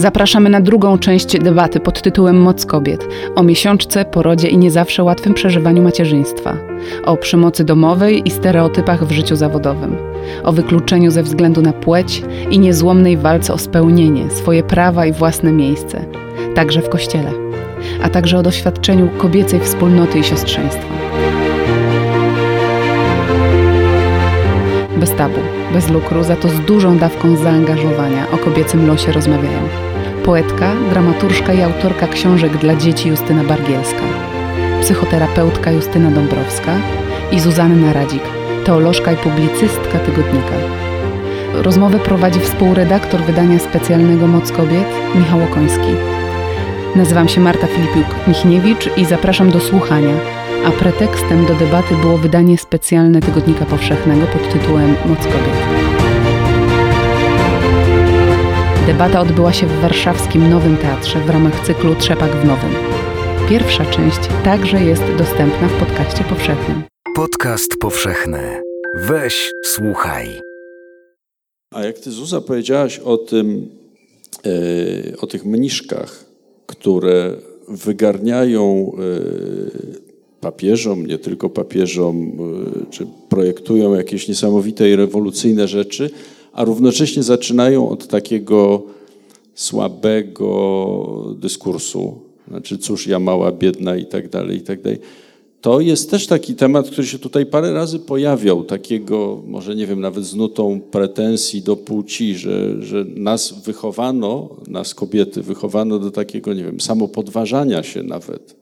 Zapraszamy na drugą część debaty pod tytułem Moc kobiet, o miesiączce, porodzie i nie zawsze łatwym przeżywaniu macierzyństwa, o przemocy domowej i stereotypach w życiu zawodowym, o wykluczeniu ze względu na płeć i niezłomnej walce o spełnienie, swoje prawa i własne miejsce, także w Kościele, a także o doświadczeniu kobiecej wspólnoty i siostrzeństwa. Bez tabu, bez lukru, za to z dużą dawką zaangażowania o kobiecym losie rozmawiają poetka, dramaturżka i autorka książek dla dzieci Justyna Bargielska, psychoterapeutka Justyna Dąbrowska i Zuzanna Radzik, teolożka i publicystka Tygodnika. Rozmowę prowadzi współredaktor wydania specjalnego Moc Kobiet, Michał Okoński. Nazywam się Marta Filipiuk-Michniewicz i zapraszam do słuchania, a pretekstem do debaty było wydanie specjalne Tygodnika Powszechnego pod tytułem Moc Kobiet. Debata odbyła się w warszawskim Nowym Teatrze w ramach cyklu Trzepak w Nowym. Pierwsza część także jest dostępna w podcaście powszechnym. Podcast powszechny. Weź, słuchaj. A jak ty, Zuza, powiedziałaś o tych mniszkach, które wygarniają papieżom, nie tylko papieżom, czy projektują jakieś niesamowite i rewolucyjne rzeczy, a równocześnie zaczynają od takiego słabego dyskursu. Znaczy, cóż, ja mała, biedna i tak dalej, i tak dalej. To jest też taki temat, który się tutaj parę razy pojawiał, takiego, może nie wiem, nawet z nutą pretensji do płci, że nas wychowano, nas kobiety wychowano do takiego, nie wiem, samopodważania się nawet.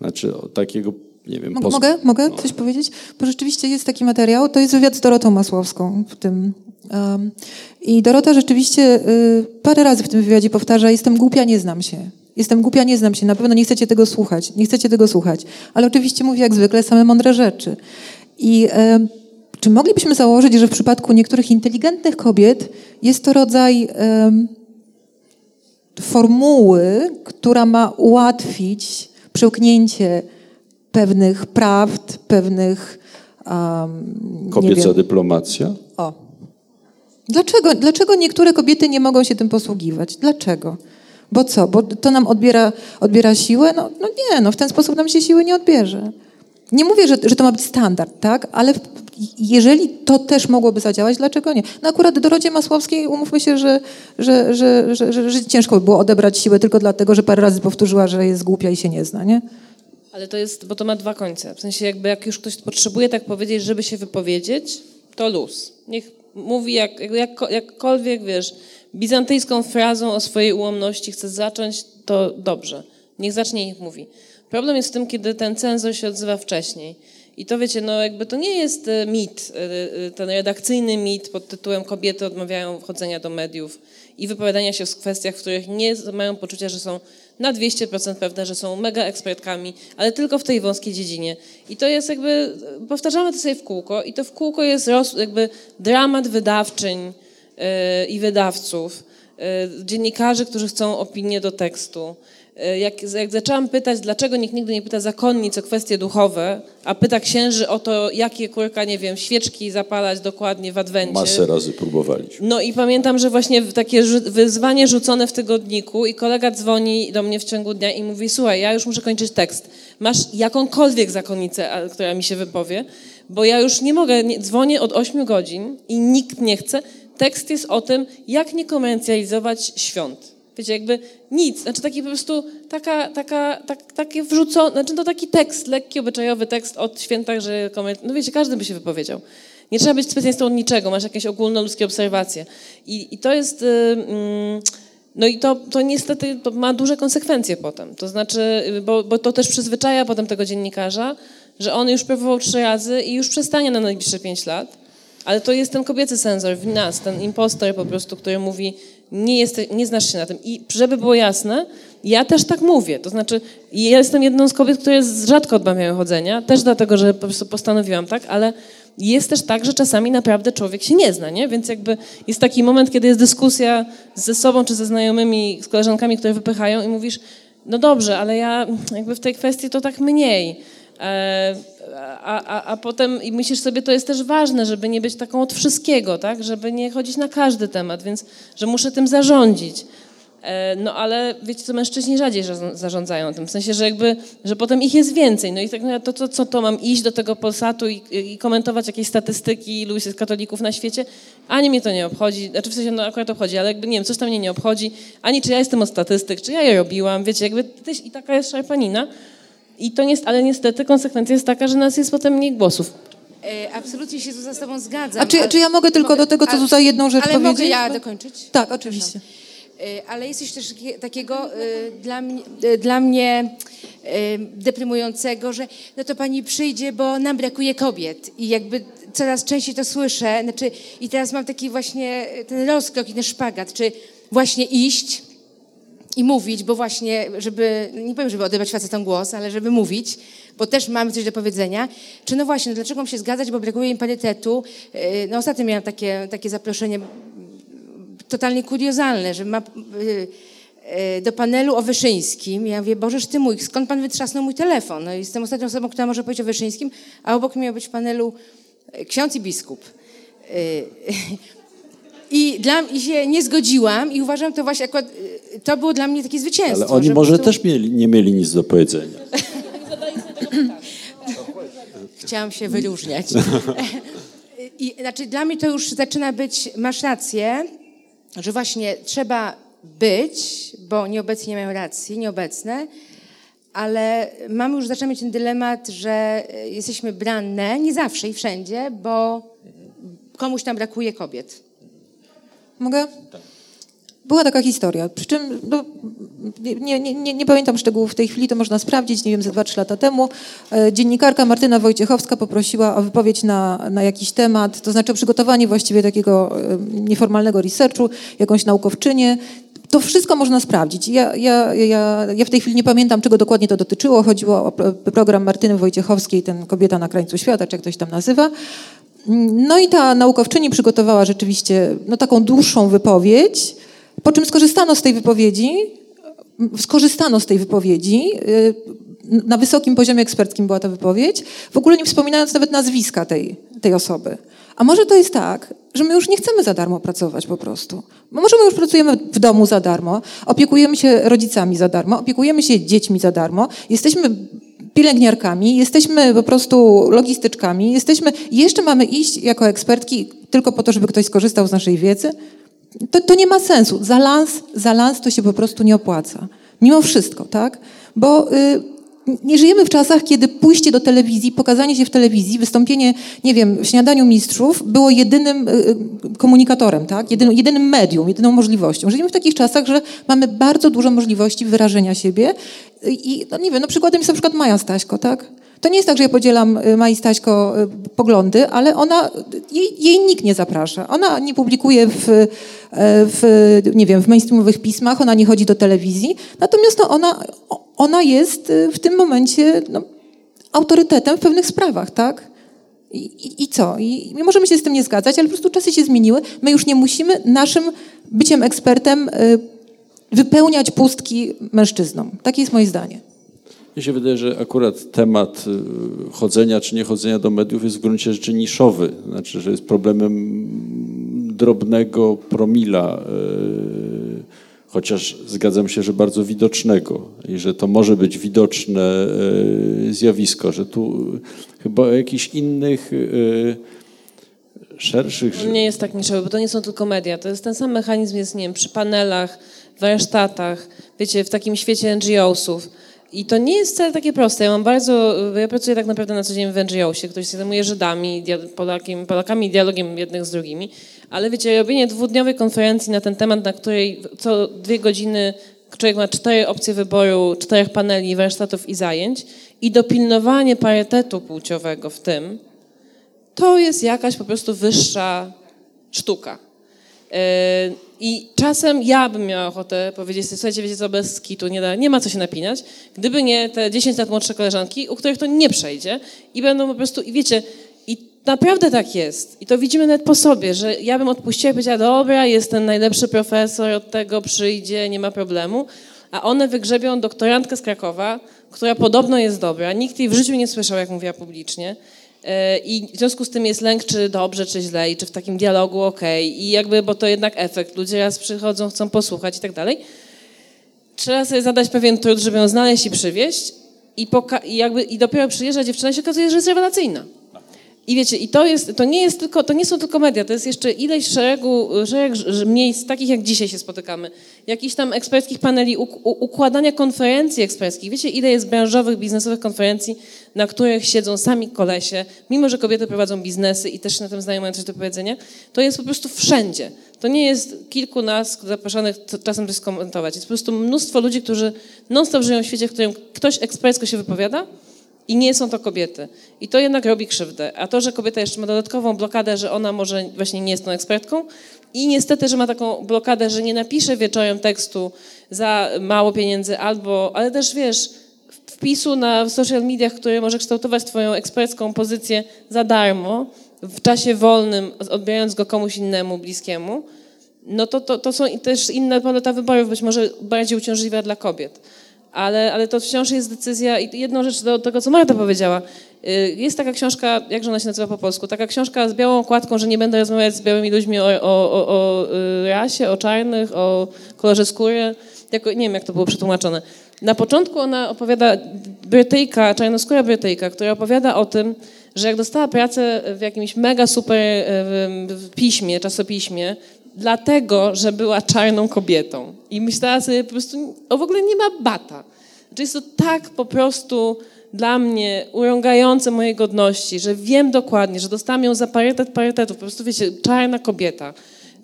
Znaczy takiego, nie wiem... Mogę no. Coś powiedzieć? Bo rzeczywiście jest taki materiał, to jest wywiad z Dorotą Masłowską w tym... I Dorota rzeczywiście parę razy w tym wywiadzie powtarza: jestem głupia, nie znam się. Jestem głupia, nie znam się. Na pewno nie chcecie tego słuchać. Nie chcecie tego słuchać. Ale oczywiście mówi jak zwykle same mądre rzeczy. I czy moglibyśmy założyć, że w przypadku niektórych inteligentnych kobiet jest to rodzaj formuły, która ma ułatwić przełknięcie pewnych prawd, pewnych... Kobieca dyplomacja? O. Dlaczego niektóre kobiety nie mogą się tym posługiwać? Dlaczego? Bo co? Bo to nam odbiera siłę? No nie, w ten sposób nam się siły nie odbierze. Nie mówię, że to ma być standard, tak? Ale jeżeli to też mogłoby zadziałać, dlaczego nie? No akurat Dorocie Masłowskiej umówmy się, że ciężko by było odebrać siłę tylko dlatego, że parę razy powtórzyła, że jest głupia i się nie zna, nie? Ale to jest, bo to ma dwa końce. W sensie jakby jak już ktoś potrzebuje tak powiedzieć, żeby się wypowiedzieć, to luz. Niech mówi jakkolwiek, wiesz... bizantyjską frazą o swojej ułomności chce zacząć, to dobrze. Niech zacznie i niech mówi. Problem jest w tym, kiedy ten cenzor się odzywa wcześniej. I to wiecie, to nie jest mit, ten redakcyjny mit pod tytułem kobiety odmawiają wchodzenia do mediów i wypowiadania się w kwestiach, w których nie mają poczucia, że są na 200% pewne, że są mega ekspertkami, ale tylko w tej wąskiej dziedzinie. I to jest jakby, powtarzamy to sobie w kółko i to w kółko jest jakby dramat wydawczyń i wydawców, dziennikarzy, którzy chcą opinię do tekstu. Jak zaczęłam pytać, dlaczego nikt nigdy nie pyta zakonnic o kwestie duchowe, a pyta księży o to, jakie świeczki zapalać dokładnie w Adwencie. Masę razy próbowaliśmy. No i pamiętam, że właśnie takie wyzwanie rzucone w tygodniku i kolega dzwoni do mnie w ciągu dnia i mówi: słuchaj, ja już muszę kończyć tekst. Masz jakąkolwiek zakonnicę, która mi się wypowie, bo ja już nie mogę, dzwonię od 8 godzin i nikt nie chce. Tekst jest o tym, jak nie komercjalizować świąt. Wiecie, jakby nic. Znaczy taki po prostu takie wrzucone, znaczy to taki tekst, lekki, obyczajowy tekst od świętach, że wiecie, każdy by się wypowiedział. Nie trzeba być specjalistą od niczego, masz jakieś ogólnoludzkie obserwacje. I to jest... to niestety to ma duże konsekwencje potem. To znaczy, bo to też przyzwyczaja potem tego dziennikarza, że on już próbował 3 razy i już przestanie na najbliższe 5 lat. Ale to jest ten kobiecy cenzor w nas, ten impostor po prostu, który mówi: nie znasz się na tym. I żeby było jasne, ja też tak mówię. To znaczy, ja jestem jedną z kobiet, które rzadko odmawiają chodzenia, też dlatego, że po prostu postanowiłam tak, ale jest też tak, że czasami naprawdę człowiek się nie zna, nie? Więc jakby jest taki moment, kiedy jest dyskusja ze sobą czy ze znajomymi, z koleżankami, które wypychają i mówisz: no dobrze, ale ja jakby w tej kwestii to tak mniej. A potem i myślisz sobie, to jest też ważne, żeby nie być taką od wszystkiego, tak? Żeby nie chodzić na każdy temat, więc że muszę tym zarządzić. No ale wiecie co, mężczyźni rzadziej zarządzają tym, w sensie, że jakby, że potem ich jest więcej. No i tak naprawdę to co to mam iść do tego Polsatu i komentować jakieś statystyki, ilu jest katolików na świecie, ani mnie to nie obchodzi, znaczy w sensie no akurat obchodzi, ale jakby nie wiem, coś tam mnie nie obchodzi, ani czy ja jestem od statystyk, czy ja je robiłam, wiecie, jakby też i taka jest szarpanina. I to nie jest, ale niestety konsekwencja jest taka, że nas jest potem mniej głosów. Absolutnie się Zuza z tobą zgadzam. A czy ja mogę tylko do tego, co Zuza jedną rzecz ale powiedzieć? Ale mogę ja dokończyć? Tak, oczywiście. Ale jest coś też takiego dla mnie deprymującego, że no to pani przyjdzie, bo nam brakuje kobiet. I jakby coraz częściej to słyszę. Znaczy, i teraz mam taki właśnie ten rozkrok i ten szpagat. Czy właśnie iść i mówić, bo właśnie, żeby, nie powiem, żeby odebrać facetom głos, ale żeby mówić, bo też mamy coś do powiedzenia. Czy no właśnie, no dlaczego mam się zgadzać, bo brakuje im parytetu. No ostatnio miałam takie zaproszenie totalnie kuriozalne, że ma do panelu o Wyszyńskim. Ja mówię, Bożeż ty mój, skąd pan wytrzasnął mój telefon? No, jestem ostatnią osobą, która może powiedzieć o Wyszyńskim, a obok miał być w panelu ksiądz i biskup. I się nie zgodziłam i uważam, to właśnie akurat, to było dla mnie takie zwycięstwo. Ale oni może też nie mieli nic do powiedzenia. Chciałam się wyróżniać. I, znaczy, dla mnie to już zaczyna być, masz rację, że właśnie trzeba być, bo nieobecni nie mają racji, nieobecne, ale mamy już, zaczynamy mieć ten dylemat, że jesteśmy branne, nie zawsze i wszędzie, bo komuś tam brakuje kobiet. Mogę? Tak. Była taka historia, przy czym no, nie pamiętam szczegółów w tej chwili, to można sprawdzić, nie wiem, ze 2-3 lata temu. Dziennikarka Martyna Wojciechowska poprosiła o wypowiedź na jakiś temat, to znaczy o przygotowanie właściwie takiego nieformalnego researchu, jakąś naukowczynię. To wszystko można sprawdzić. Ja w tej chwili nie pamiętam, czego dokładnie to dotyczyło. Chodziło o program Martyny Wojciechowskiej, ten Kobieta na krańcu świata, czy jak ktoś tam nazywa. No i ta naukowczyni przygotowała rzeczywiście no, taką dłuższą wypowiedź, po czym skorzystano z tej wypowiedzi, na wysokim poziomie eksperckim była ta wypowiedź, w ogóle nie wspominając nawet nazwiska tej osoby. A może to jest tak, że my już nie chcemy za darmo pracować po prostu. Bo może my już pracujemy w domu za darmo, opiekujemy się rodzicami za darmo, opiekujemy się dziećmi za darmo, jesteśmy pielęgniarkami, jesteśmy po prostu logistyczkami, jeszcze mamy iść jako ekspertki tylko po to, żeby ktoś skorzystał z naszej wiedzy? To nie ma sensu. Za lans to się po prostu nie opłaca. Mimo wszystko, tak? Bo nie żyjemy w czasach, kiedy pójście do telewizji, pokazanie się w telewizji, wystąpienie, nie wiem, w Śniadaniu Mistrzów było jedynym komunikatorem, tak? Jedynym medium, jedyną możliwością. Żyjemy w takich czasach, że mamy bardzo dużo możliwości wyrażenia siebie i no nie wiem, no przykładem jest na przykład Maja Staśko, tak? To nie jest tak, że ja podzielam Maji Staśko poglądy, ale ona, jej nikt nie zaprasza. Ona nie publikuje nie wiem, w mainstreamowych pismach, ona nie chodzi do telewizji. Natomiast no, ona jest w tym momencie no, autorytetem w pewnych sprawach, tak? I co? I możemy się z tym nie zgadzać, ale po prostu czasy się zmieniły. My już nie musimy naszym byciem ekspertem wypełniać pustki mężczyznom. Takie jest moje zdanie. Mnie się wydaje, że akurat temat chodzenia czy niechodzenia do mediów jest w gruncie rzeczy niszowy. Znaczy, że jest problemem drobnego promila, chociaż zgadzam się, że bardzo widocznego i że to może być widoczne zjawisko, że tu chyba jakichś innych szerszych... Nie jest tak niszowy, bo to nie są tylko media. To jest ten sam mechanizm, jest, nie wiem, przy panelach, warsztatach, wiecie, w takim świecie NGO-sów. I to nie jest wcale takie proste. Ja pracuję tak naprawdę na co dzień w NGO-sie. Ktoś się zajmuje Żydami, Polakami, dialogiem jednych z drugimi. Ale wiecie, robienie 2-dniowej konferencji na ten temat, na której co 2 godziny człowiek ma 4 opcje wyboru, 4 paneli, warsztatów i zajęć i dopilnowanie parytetu płciowego w tym, to jest jakaś po prostu wyższa sztuka. I czasem ja bym miała ochotę powiedzieć sobie, słuchajcie, wiecie co, bez skitu nie ma co się napinać, gdyby nie te 10 lat młodsze koleżanki, u których to nie przejdzie i będą po prostu, i wiecie, i naprawdę tak jest. I to widzimy nawet po sobie, że ja bym odpuściła i powiedziała, dobra, jest ten najlepszy profesor, od tego przyjdzie, nie ma problemu, a one wygrzebią doktorantkę z Krakowa, która podobno jest dobra, nikt jej w życiu nie słyszał, jak mówiła publicznie. I w związku z tym jest lęk, czy dobrze, czy źle, i czy w takim dialogu okej. I jakby, bo to jednak efekt. Ludzie raz przychodzą, chcą posłuchać i tak dalej. trzeba sobie zadać pewien trud, żeby ją znaleźć i przywieźć i dopiero przyjeżdża dziewczyna i się okazuje, że jest rewelacyjna. I wiecie, i to nie są tylko media, to jest jeszcze ileś szereg miejsc, takich jak dzisiaj się spotykamy, jakichś tam eksperckich paneli, układania konferencji eksperckich. Wiecie, ile jest branżowych, biznesowych konferencji, na których siedzą sami kolesie, mimo że kobiety prowadzą biznesy i też na tym znają, mają coś do powiedzenia. To jest po prostu wszędzie. To nie jest kilku nas zapraszanych, czasem coś skomentować. Jest po prostu mnóstwo ludzi, którzy non-stop żyją w świecie, w którym ktoś ekspercko się wypowiada, i nie są to kobiety. I to jednak robi krzywdę. A to, że kobieta jeszcze ma dodatkową blokadę, że ona może właśnie nie jest tą ekspertką i niestety, że ma taką blokadę, że nie napisze wieczorem tekstu za mało pieniędzy albo, ale też wiesz, wpisu na social mediach, który może kształtować twoją ekspercką pozycję za darmo, w czasie wolnym, odbierając go komuś innemu, bliskiemu, no to są też inne paleta wyborów, być może bardziej uciążliwa dla kobiet. Ale to wciąż jest decyzja i jedną rzecz do tego, co Marta powiedziała. Jest taka książka, jakże ona się nazywa po polsku, taka książka z białą okładką, że nie będę rozmawiać z białymi ludźmi o rasie, o czarnych, o kolorze skóry. Nie wiem, jak to było przetłumaczone. Na początku ona opowiada, Brytyjka, czarnoskóra Brytyjka, która opowiada o tym, że jak dostała pracę w jakimś mega super czasopiśmie, dlatego, że była czarną kobietą. I myślała sobie po prostu, w ogóle nie ma bata. Znaczy jest to tak po prostu dla mnie urągające mojej godności, że wiem dokładnie, że dostałam ją za parytet parytetów. Po prostu wiecie, czarna kobieta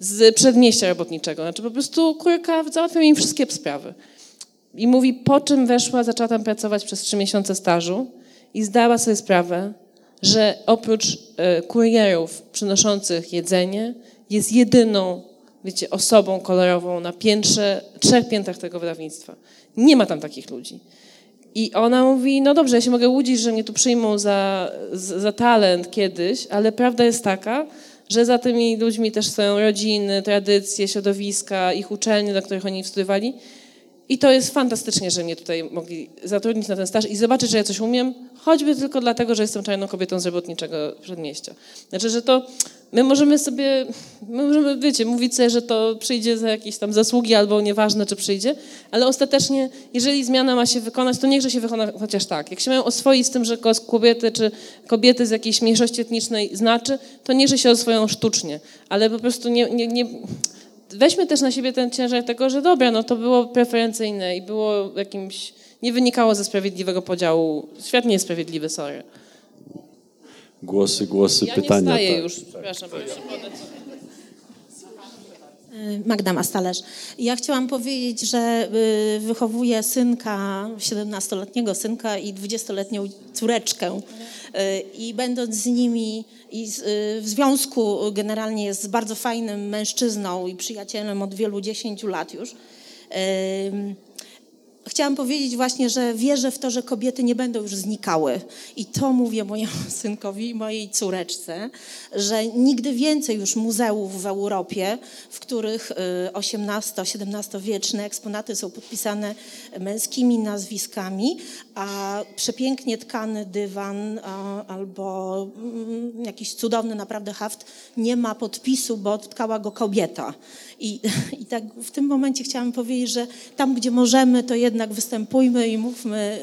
z przedmieścia robotniczego. Znaczy po prostu kurka, załatwiam im wszystkie sprawy. I mówi, po czym weszła, zaczęła tam pracować przez 3 miesiące stażu i zdała sobie sprawę, że oprócz kurierów przynoszących jedzenie, jest jedyną, wiecie, osobą kolorową na piętrze, 3 piętrach tego wydawnictwa. Nie ma tam takich ludzi. I ona mówi, no dobrze, ja się mogę łudzić, że mnie tu przyjmą za talent kiedyś, ale prawda jest taka, że za tymi ludźmi też są rodziny, tradycje, środowiska, ich uczelnie, do których oni studiowali. I to jest fantastycznie, że mnie tutaj mogli zatrudnić na ten staż i zobaczyć, że ja coś umiem, choćby tylko dlatego, że jestem czarną kobietą z robotniczego przedmieścia. Znaczy, że to my możemy, wiecie, mówić sobie, że to przyjdzie za jakieś tam zasługi albo nieważne, czy przyjdzie, ale ostatecznie, jeżeli zmiana ma się wykonać, to niechże się wykona chociaż tak. Jak się mają oswoić z tym, że kobiety, czy kobiety z jakiejś mniejszości etnicznej znaczy, to niechże się oswoją sztucznie, ale po prostu nie weźmy też na siebie ten ciężar tego, że dobra, no to było preferencyjne i było jakimś, nie wynikało ze sprawiedliwego podziału. Świat nie jest sprawiedliwy, sorry. Głosy, pytania. Ja nie wstaję już, przepraszam. Magda Mastalerz. Ja chciałam powiedzieć, że wychowuję synka, 17-letniego synka i 20-letnią córeczkę. I będąc z nimi i w związku generalnie jest bardzo fajnym mężczyzną i przyjacielem od wielu 10 lat już. Chciałam powiedzieć właśnie, że wierzę w to, że kobiety nie będą już znikały. I to mówię mojemu synkowi i mojej córeczce, że nigdy więcej już muzeów w Europie, w których XVIII-XVII wieczne eksponaty są podpisane męskimi nazwiskami, a przepięknie tkany dywan albo jakiś cudowny naprawdę haft nie ma podpisu, bo tkała go kobieta. I tak w tym momencie chciałam powiedzieć, że tam, gdzie możemy, to jednak występujmy i mówmy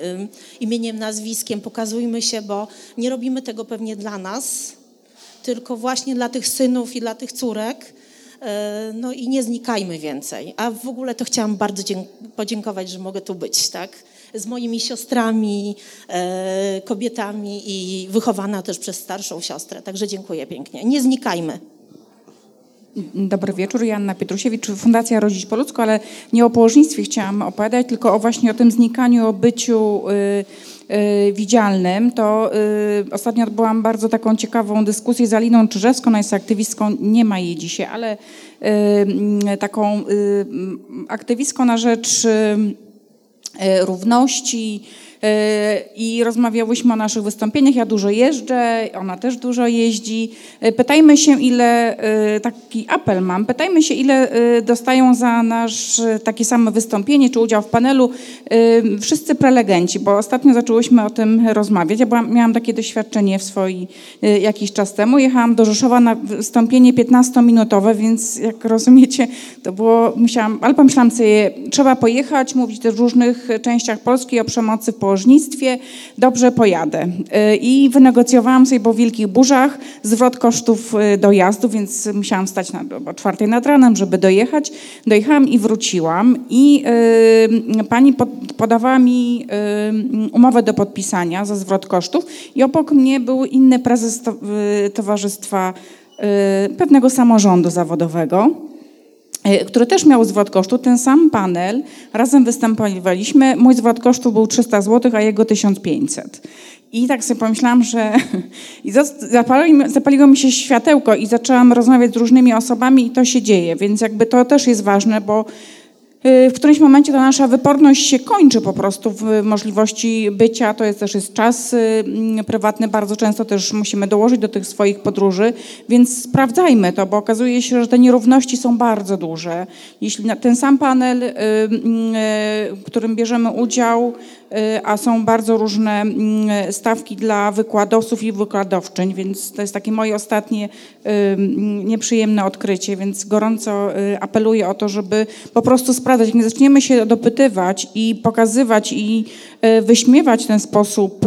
imieniem, nazwiskiem, pokazujmy się, bo nie robimy tego pewnie dla nas, tylko właśnie dla tych synów i dla tych córek. No i nie znikajmy więcej. A w ogóle to chciałam bardzo podziękować, że mogę tu być, tak? Z moimi siostrami, kobietami i wychowana też przez starszą siostrę. Także dziękuję pięknie. Nie znikajmy. Dobry wieczór, Joanna Pietrusiewicz, Fundacja Rodzić po ludzku, ale nie o położnictwie chciałam opowiadać, tylko właśnie o tym znikaniu, o byciu widzialnym. To ostatnio odbyłam bardzo taką ciekawą dyskusję z Aliną Czyżewską, ona jest aktywistką, nie ma jej dzisiaj, ale taką aktywistką na rzecz równości, i rozmawiałyśmy o naszych wystąpieniach. Ja dużo jeżdżę, ona też dużo jeździ. Pytajmy się, ile, taki apel mam, pytajmy się, ile dostają za nasz takie samo wystąpienie czy udział w panelu wszyscy prelegenci, bo ostatnio zaczęłyśmy o tym rozmawiać. Ja miałam takie doświadczenie w swojej jakiś czas temu. Jechałam do Rzeszowa na wystąpienie 15-minutowe, więc jak rozumiecie, to było, pomyślałam sobie, trzeba pojechać, mówić też w różnych częściach Polski o przemocy w położnictwie, dobrze pojadę. I wynegocjowałam sobie po wielkich burzach zwrot kosztów dojazdu, więc musiałam wstać o 4 nad ranem, żeby dojechać. Dojechałam i wróciłam i pani podawała mi umowę do podpisania za zwrot kosztów i obok mnie był inny prezes towarzystwa pewnego samorządu zawodowego, który też miał zwrot kosztu, ten sam panel, razem występowaliśmy, mój zwrot kosztu był 300 zł, a jego 1500. I tak sobie pomyślałam, że zapaliło mi się światełko i zaczęłam rozmawiać z różnymi osobami i to się dzieje, więc jakby to też jest ważne, bo w którymś momencie ta nasza wyporność się kończy po prostu w możliwości bycia, to jest też jest czas prywatny, bardzo często też musimy dołożyć do tych swoich podróży, więc sprawdzajmy to, bo okazuje się, że te nierówności są bardzo duże. Jeśli ten sam panel, w którym bierzemy udział, a są bardzo różne stawki dla wykładowców i wykładowczyń, więc to jest takie moje ostatnie nieprzyjemne odkrycie, więc gorąco apeluję o to, żeby po prostu sprawdzać. Jak nie zaczniemy się dopytywać i pokazywać i wyśmiewać ten sposób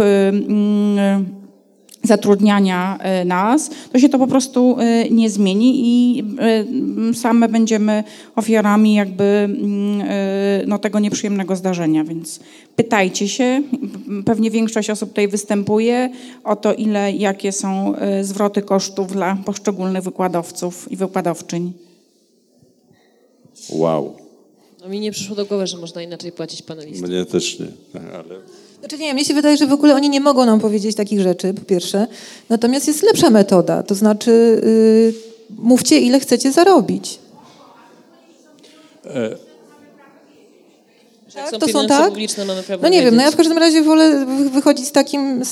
zatrudniania nas, to się to po prostu nie zmieni i same będziemy ofiarami jakby tego nieprzyjemnego zdarzenia, więc pytajcie się, pewnie większość osób tutaj występuje o to, jakie są zwroty kosztów dla poszczególnych wykładowców i wykładowczyń. Wow. No mi nie przyszło do głowy, że można inaczej płacić panelistom. Mnie też nie, ale... Znaczy nie, mnie się wydaje, że w ogóle oni nie mogą nam powiedzieć takich rzeczy, po pierwsze. Natomiast jest lepsza metoda, to znaczy mówcie, ile chcecie zarobić. Tak, to są tak? Publiczne, mamy prawo no nie wiedzieć. Wiem, ja w każdym razie wolę wychodzić z takim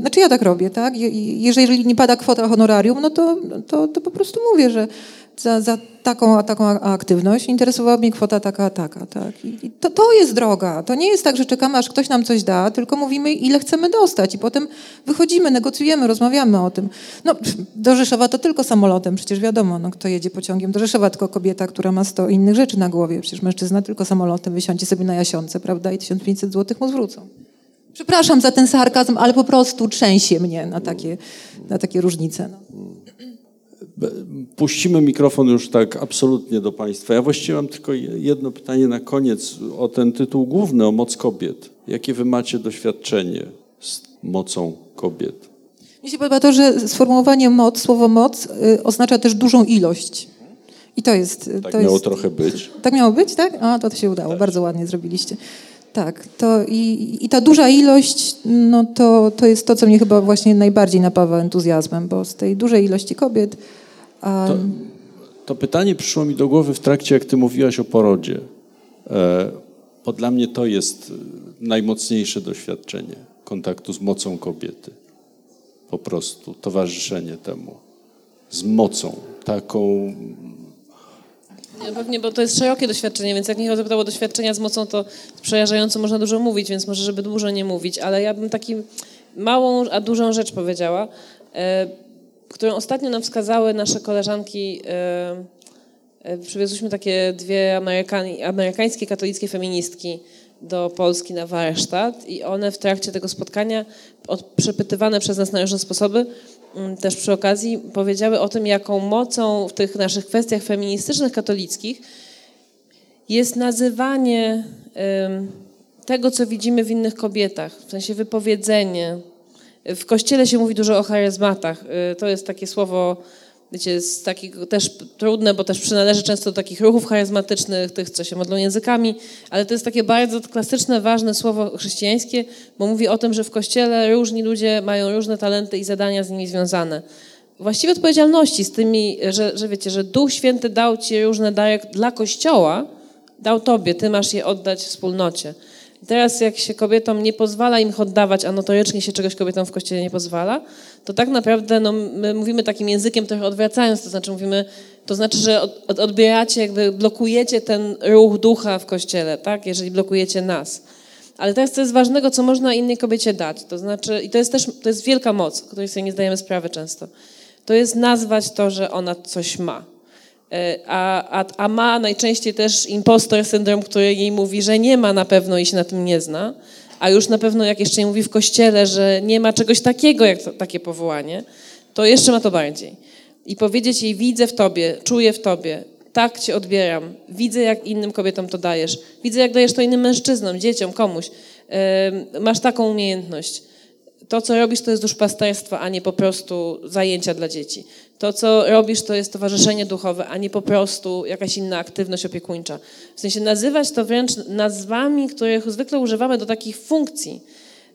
znaczy ja tak robię, tak? Jeżeli nie pada kwota honorarium, no to po prostu mówię, że za taką a taką aktywność interesowała mnie kwota taka a taka. Tak? I to jest droga. To nie jest tak, że czekamy, aż ktoś nam coś da, tylko mówimy, ile chcemy dostać i potem wychodzimy, negocjujemy, rozmawiamy o tym. No, do Rzeszowa to tylko samolotem, przecież wiadomo, no, kto jedzie pociągiem do Rzeszowa, tylko kobieta, która ma 100 innych rzeczy na głowie. Przecież mężczyzna tylko samolotem wysiądzie sobie na Jasiące, prawda, i 1500 zł mu zwrócą. Przepraszam za ten sarkazm, ale po prostu trzęsie mnie na takie różnice. No. Puścimy mikrofon już tak absolutnie do Państwa. Ja właściwie mam tylko jedno pytanie na koniec o ten tytuł główny, o moc kobiet. Jakie Wy macie doświadczenie z mocą kobiet? Mi się podoba to, że sformułowanie moc, słowo moc oznacza też dużą ilość. I to jest... Tak to miało jest, trochę być. Tak miało być, tak? A, to się udało. Tak. Bardzo ładnie zrobiliście. Tak, to i ta duża ilość, no to jest to, co mnie chyba właśnie najbardziej napawa entuzjazmem, bo z tej dużej ilości kobiet... To pytanie przyszło mi do głowy w trakcie, jak ty mówiłaś o porodzie. Bo dla mnie to jest najmocniejsze doświadczenie kontaktu z mocą kobiety. Po prostu towarzyszenie temu. Z mocą, taką... Ja pewnie, bo to jest szerokie doświadczenie, więc jak mnie zapytało doświadczenia z mocą, to przejażająco można dużo mówić, więc może, żeby dużo nie mówić, ale ja bym taką małą, a dużą rzecz powiedziała, którą ostatnio nam wskazały nasze koleżanki. Przywiozłyśmy takie dwie amerykańskie katolickie feministki do Polski na warsztat i one w trakcie tego spotkania, przepytywane przez nas na różne sposoby, też przy okazji powiedziały o tym, jaką mocą w tych naszych kwestiach feministycznych, katolickich jest nazywanie tego, co widzimy w innych kobietach, w sensie wypowiedzenie. W Kościele się mówi dużo o charyzmatach. To jest takie słowo, wiecie, jest takiego też trudne, bo też przynależy często do takich ruchów charyzmatycznych, tych, co się modlą językami, ale to jest takie bardzo klasyczne, ważne słowo chrześcijańskie, bo mówi o tym, że w Kościele różni ludzie mają różne talenty i zadania z nimi związane. Właściwie odpowiedzialności z tymi, że wiecie, że Duch Święty dał ci różne dary dla Kościoła, dał tobie, ty masz je oddać wspólnocie. Teraz jak się kobietom nie pozwala ich oddawać, a notorycznie się czegoś kobietom w Kościele nie pozwala, to tak naprawdę no, my mówimy takim językiem trochę odwracając, to znaczy, że odbieracie, jakby blokujecie ten ruch ducha w Kościele, tak? Jeżeli blokujecie nas. Ale teraz co jest ważnego, co można innej kobiecie dać. To znaczy, i to jest też, to jest wielka moc, której sobie nie zdajemy sprawy często. To jest nazwać to, że ona coś ma. A ma najczęściej też impostor syndrom, który jej mówi, że nie ma na pewno i się na tym nie zna, a już na pewno jak jeszcze nie mówi w Kościele, że nie ma czegoś takiego jak takie powołanie, to jeszcze ma to bardziej. I powiedzieć jej, widzę w tobie, czuję w tobie, tak cię odbieram, widzę jak innym kobietom to dajesz, widzę jak dajesz to innym mężczyznom, dzieciom, komuś, masz taką umiejętność. To, co robisz, to jest duszpasterstwo, a nie po prostu zajęcia dla dzieci. To, co robisz, to jest towarzyszenie duchowe, a nie po prostu jakaś inna aktywność opiekuńcza. W sensie nazywać to wręcz nazwami, których zwykle używamy do takich funkcji,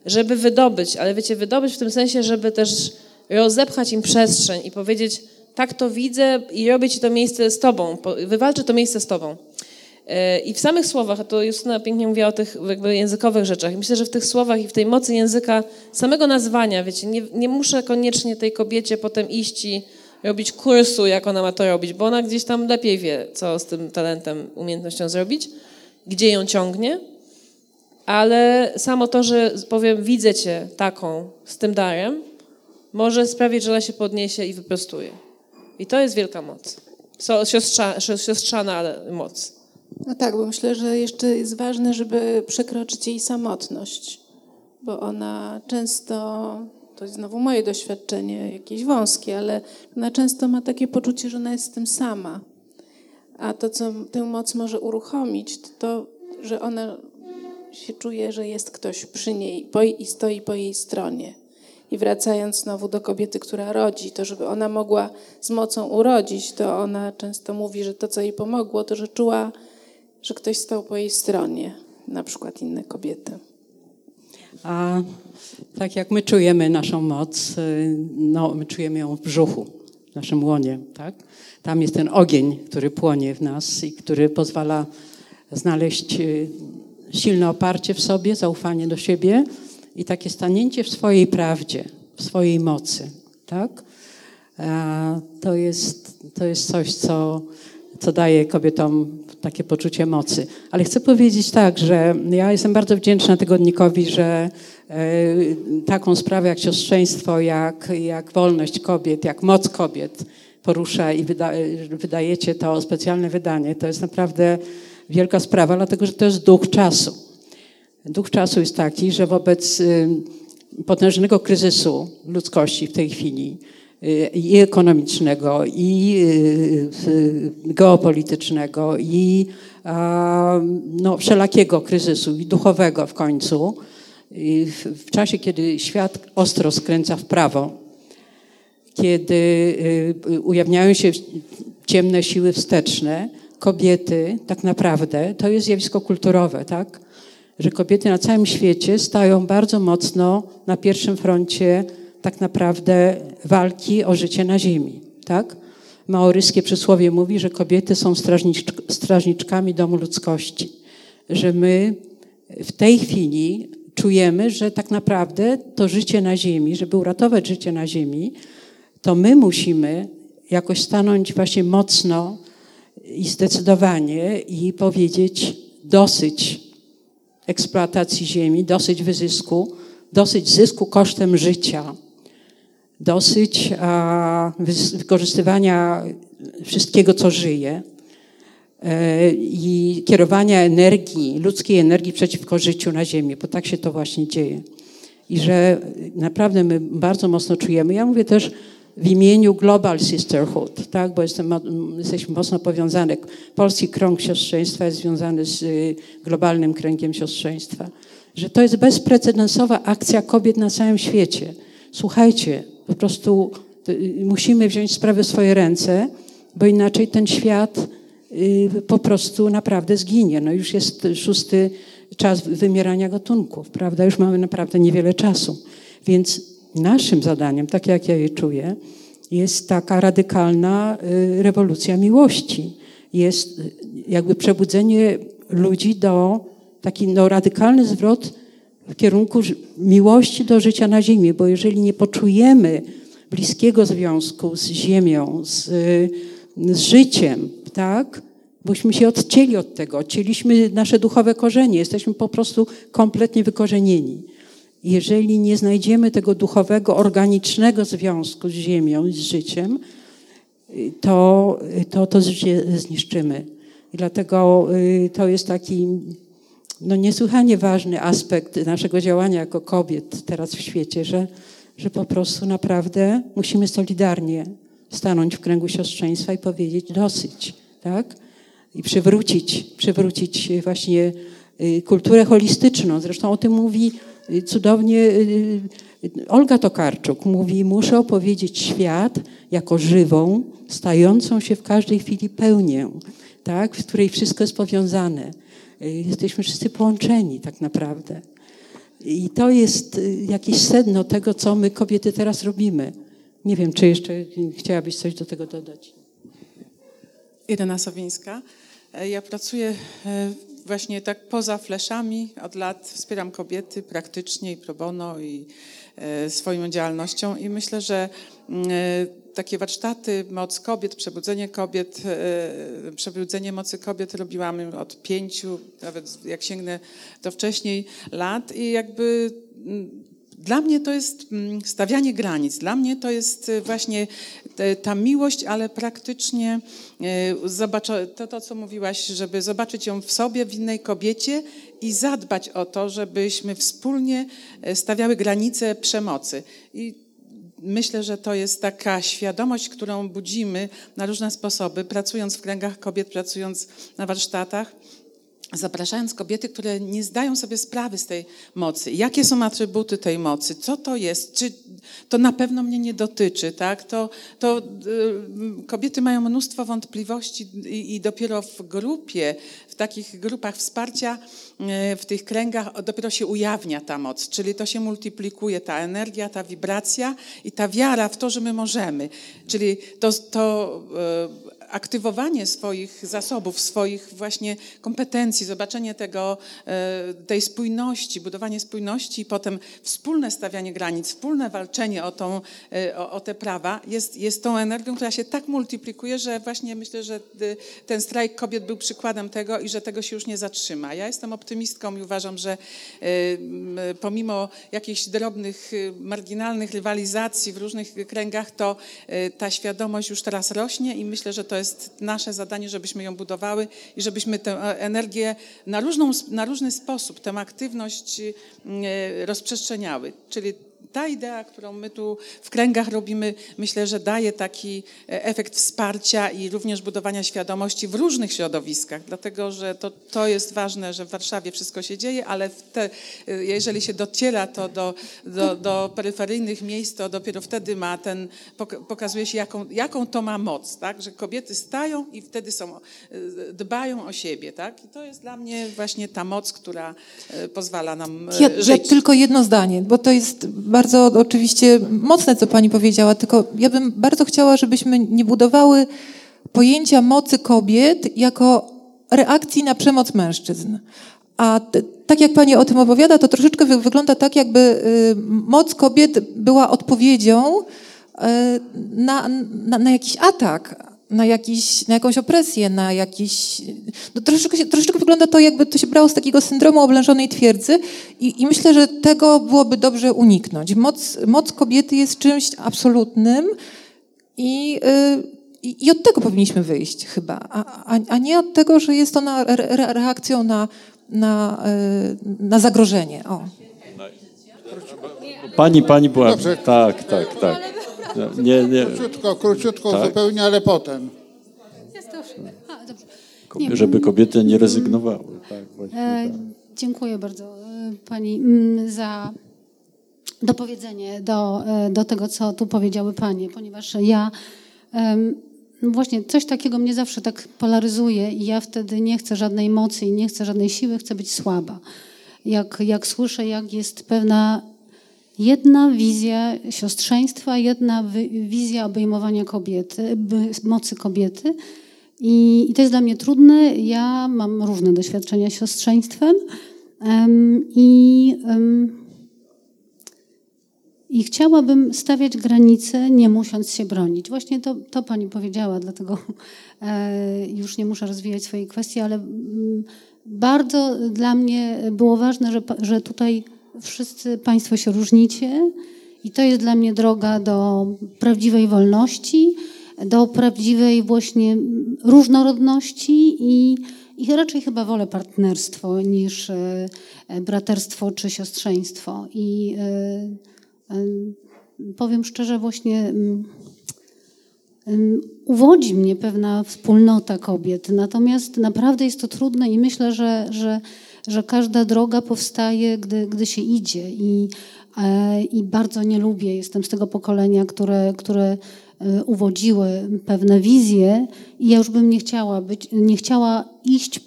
żeby wydobyć, ale wiecie, wydobyć w tym sensie, żeby też rozepchać im przestrzeń i powiedzieć, tak to widzę i robię ci to miejsce z tobą, wywalczę to miejsce z tobą. I w samych słowach, to Justyna pięknie mówiła o tych jakby językowych rzeczach. Myślę, że w tych słowach i w tej mocy języka, samego nazwania, wiecie, nie muszę koniecznie tej kobiecie potem iść i robić kursu, jak ona ma to robić, bo ona gdzieś tam lepiej wie, co z tym talentem, umiejętnością zrobić, gdzie ją ciągnie, ale samo to, że powiem, widzę cię taką, z tym darem, może sprawić, że ona się podniesie i wyprostuje. I to jest wielka moc. Siostrzana, ale moc. No tak, bo myślę, że jeszcze jest ważne, żeby przekroczyć jej samotność, bo ona często, to jest znowu moje doświadczenie, jakieś wąskie, ale ona często ma takie poczucie, że ona jest z tym sama, a to, co tę moc może uruchomić, to, że ona się czuje, że jest ktoś przy niej i stoi po jej stronie. I wracając znowu do kobiety, która rodzi, to żeby ona mogła z mocą urodzić, to ona często mówi, że to, co jej pomogło, to, że czuła, że ktoś stał po jej stronie, na przykład inne kobiety. A tak jak my czujemy naszą moc, no, my czujemy ją w brzuchu, w naszym łonie, tak? Tam jest ten ogień, który płonie w nas i który pozwala znaleźć silne oparcie w sobie, zaufanie do siebie i takie stanięcie w swojej prawdzie, w swojej mocy, tak? To jest coś, co daje kobietom takie poczucie mocy. Ale chcę powiedzieć tak, że ja jestem bardzo wdzięczna tygodnikowi, że taką sprawę jak siostrzeństwo, jak wolność kobiet, jak moc kobiet porusza i wydajecie to specjalne wydanie. To jest naprawdę wielka sprawa, dlatego że to jest duch czasu. Duch czasu jest taki, że wobec potężnego kryzysu ludzkości w tej chwili, i ekonomicznego, i geopolitycznego, i no, wszelakiego kryzysu, i duchowego w końcu, w czasie, kiedy świat ostro skręca w prawo, kiedy ujawniają się ciemne siły wsteczne, kobiety tak naprawdę, to jest zjawisko kulturowe, tak? Że kobiety na całym świecie stają bardzo mocno na pierwszym froncie tak naprawdę walki o życie na ziemi, tak? Maoryskie przysłowie mówi, że kobiety są strażniczkami domu ludzkości, że my w tej chwili czujemy, że tak naprawdę to życie na ziemi, żeby uratować życie na ziemi, to my musimy jakoś stanąć właśnie mocno i zdecydowanie i powiedzieć dosyć eksploatacji ziemi, dosyć wyzysku, dosyć zysku kosztem życia. Dosyć wykorzystywania wszystkiego, co żyje i kierowania energii, ludzkiej energii przeciwko życiu na ziemi, bo tak się to właśnie dzieje. I że naprawdę my bardzo mocno czujemy. Ja mówię też w imieniu Global Sisterhood, tak? Bo jesteśmy mocno powiązane. Polski krąg siostrzeństwa jest związany z globalnym kręgiem siostrzeństwa. Że to jest bezprecedensowa akcja kobiet na całym świecie. Słuchajcie, po prostu musimy wziąć sprawę w swoje ręce, bo inaczej ten świat po prostu naprawdę zginie. No już jest 6. czas wymierania gatunków, prawda? Już mamy naprawdę niewiele czasu. Więc naszym zadaniem, tak jak ja je czuję, jest taka radykalna rewolucja miłości. Jest jakby przebudzenie ludzi do taki radykalny zwrot w kierunku miłości do życia na ziemi, bo jeżeli nie poczujemy bliskiego związku z ziemią, z życiem, tak, bośmy się odcięli od tego, odcięliśmy nasze duchowe korzenie, jesteśmy po prostu kompletnie wykorzenieni. Jeżeli nie znajdziemy tego duchowego, organicznego związku z ziemią i z życiem, to życie zniszczymy. I dlatego to jest taki niesłychanie ważny aspekt naszego działania jako kobiet teraz w świecie, że po prostu naprawdę musimy solidarnie stanąć w kręgu siostrzeństwa i powiedzieć dosyć, tak? I przywrócić właśnie kulturę holistyczną. Zresztą o tym mówi cudownie Olga Tokarczuk. Mówi, muszę opowiedzieć świat jako żywą, stającą się w każdej chwili pełnię, tak? W której wszystko jest powiązane. Jesteśmy wszyscy połączeni tak naprawdę. I to jest jakieś sedno tego, co my kobiety teraz robimy. Nie wiem, czy jeszcze chciałabyś coś do tego dodać. Irena Sowińska. Ja pracuję właśnie tak poza fleszami od lat. Wspieram kobiety praktycznie i pro bono i swoją działalnością. I myślę, że takie warsztaty Moc Kobiet, Przebudzenie Mocy Kobiet robiłam od 5, nawet jak sięgnę do wcześniej lat i jakby dla mnie to jest stawianie granic, dla mnie to jest właśnie ta miłość, ale praktycznie to, co mówiłaś, żeby zobaczyć ją w sobie, w innej kobiecie i zadbać o to, żebyśmy wspólnie stawiały granice przemocy. I myślę, że to jest taka świadomość, którą budzimy na różne sposoby, pracując w kręgach kobiet, pracując na warsztatach, zapraszając kobiety, które nie zdają sobie sprawy z tej mocy. Jakie są atrybuty tej mocy? Co to jest? Czy to na pewno mnie nie dotyczy? Tak? Kobiety mają mnóstwo wątpliwości i dopiero w grupie, w takich grupach wsparcia, w tych kręgach dopiero się ujawnia ta moc, czyli to się multiplikuje, ta energia, ta wibracja i ta wiara w to, że my możemy. Czyli aktywowanie swoich zasobów, swoich właśnie kompetencji, zobaczenie tej spójności, budowanie spójności i potem wspólne stawianie granic, wspólne walczenie o te prawa jest tą energią, która się tak multiplikuje, że właśnie myślę, że ten strajk kobiet był przykładem tego i że tego się już nie zatrzyma. Ja jestem optymistką i uważam, że pomimo jakichś drobnych, marginalnych rywalizacji w różnych kręgach, to ta świadomość już teraz rośnie i myślę, że to jest nasze zadanie, żebyśmy ją budowały i żebyśmy tę energię na różny sposób, tę aktywność rozprzestrzeniały. Czyli ta idea, którą my tu w kręgach robimy, myślę, że daje taki efekt wsparcia i również budowania świadomości w różnych środowiskach, dlatego że to jest ważne, że w Warszawie wszystko się dzieje, ale jeżeli się dociera to do peryferyjnych miejsc, to dopiero wtedy pokazuje się, jaką to ma moc, tak? Że kobiety stają i wtedy dbają o siebie, tak? I to jest dla mnie właśnie ta moc, która pozwala nam żyć. Ja tylko jedno zdanie, bo to jest bardzo oczywiście mocne, co pani powiedziała, tylko ja bym bardzo chciała, żebyśmy nie budowały pojęcia mocy kobiet jako reakcji na przemoc mężczyzn. A tak jak pani o tym opowiada, to troszeczkę wygląda tak, jakby moc kobiet była odpowiedzią na jakiś atak, na jakąś opresję, troszeczkę wygląda to, jakby to się brało z takiego syndromu oblężonej twierdzy i myślę, że tego byłoby dobrze uniknąć. Moc kobiety jest czymś absolutnym i od tego powinniśmy wyjść chyba, a nie od tego, że jest ona reakcją na zagrożenie. O. Pani była... Dobrze. Tak. Nie. Króciutko tak? Zupełnie, ale potem. Żeby kobiety nie rezygnowały. Tak, właśnie, tak. Dziękuję bardzo pani za dopowiedzenie do tego, co tu powiedziały panie, ponieważ ja właśnie coś takiego mnie zawsze tak polaryzuje i ja wtedy nie chcę żadnej mocy i nie chcę żadnej siły, chcę być słaba. Jak słyszę, jak jest pewna jedna wizja siostrzeństwa, jedna wizja obejmowania kobiety, mocy kobiety. I to jest dla mnie trudne. Ja mam różne doświadczenia z siostrzeństwem. I chciałabym stawiać granice, nie musząc się bronić. Właśnie to pani powiedziała, dlatego już nie muszę rozwijać swojej kwestii, ale bardzo dla mnie było ważne, że tutaj wszyscy państwo się różnicie i to jest dla mnie droga do prawdziwej wolności, do prawdziwej właśnie różnorodności i raczej chyba wolę partnerstwo niż braterstwo czy siostrzeństwo. I powiem szczerze, właśnie uwodzi mnie pewna wspólnota kobiet, natomiast naprawdę jest to trudne i myślę, że każda droga powstaje, gdy się idzie i bardzo nie lubię, jestem z tego pokolenia, które uwodziły pewne wizje i ja już bym nie chciała iść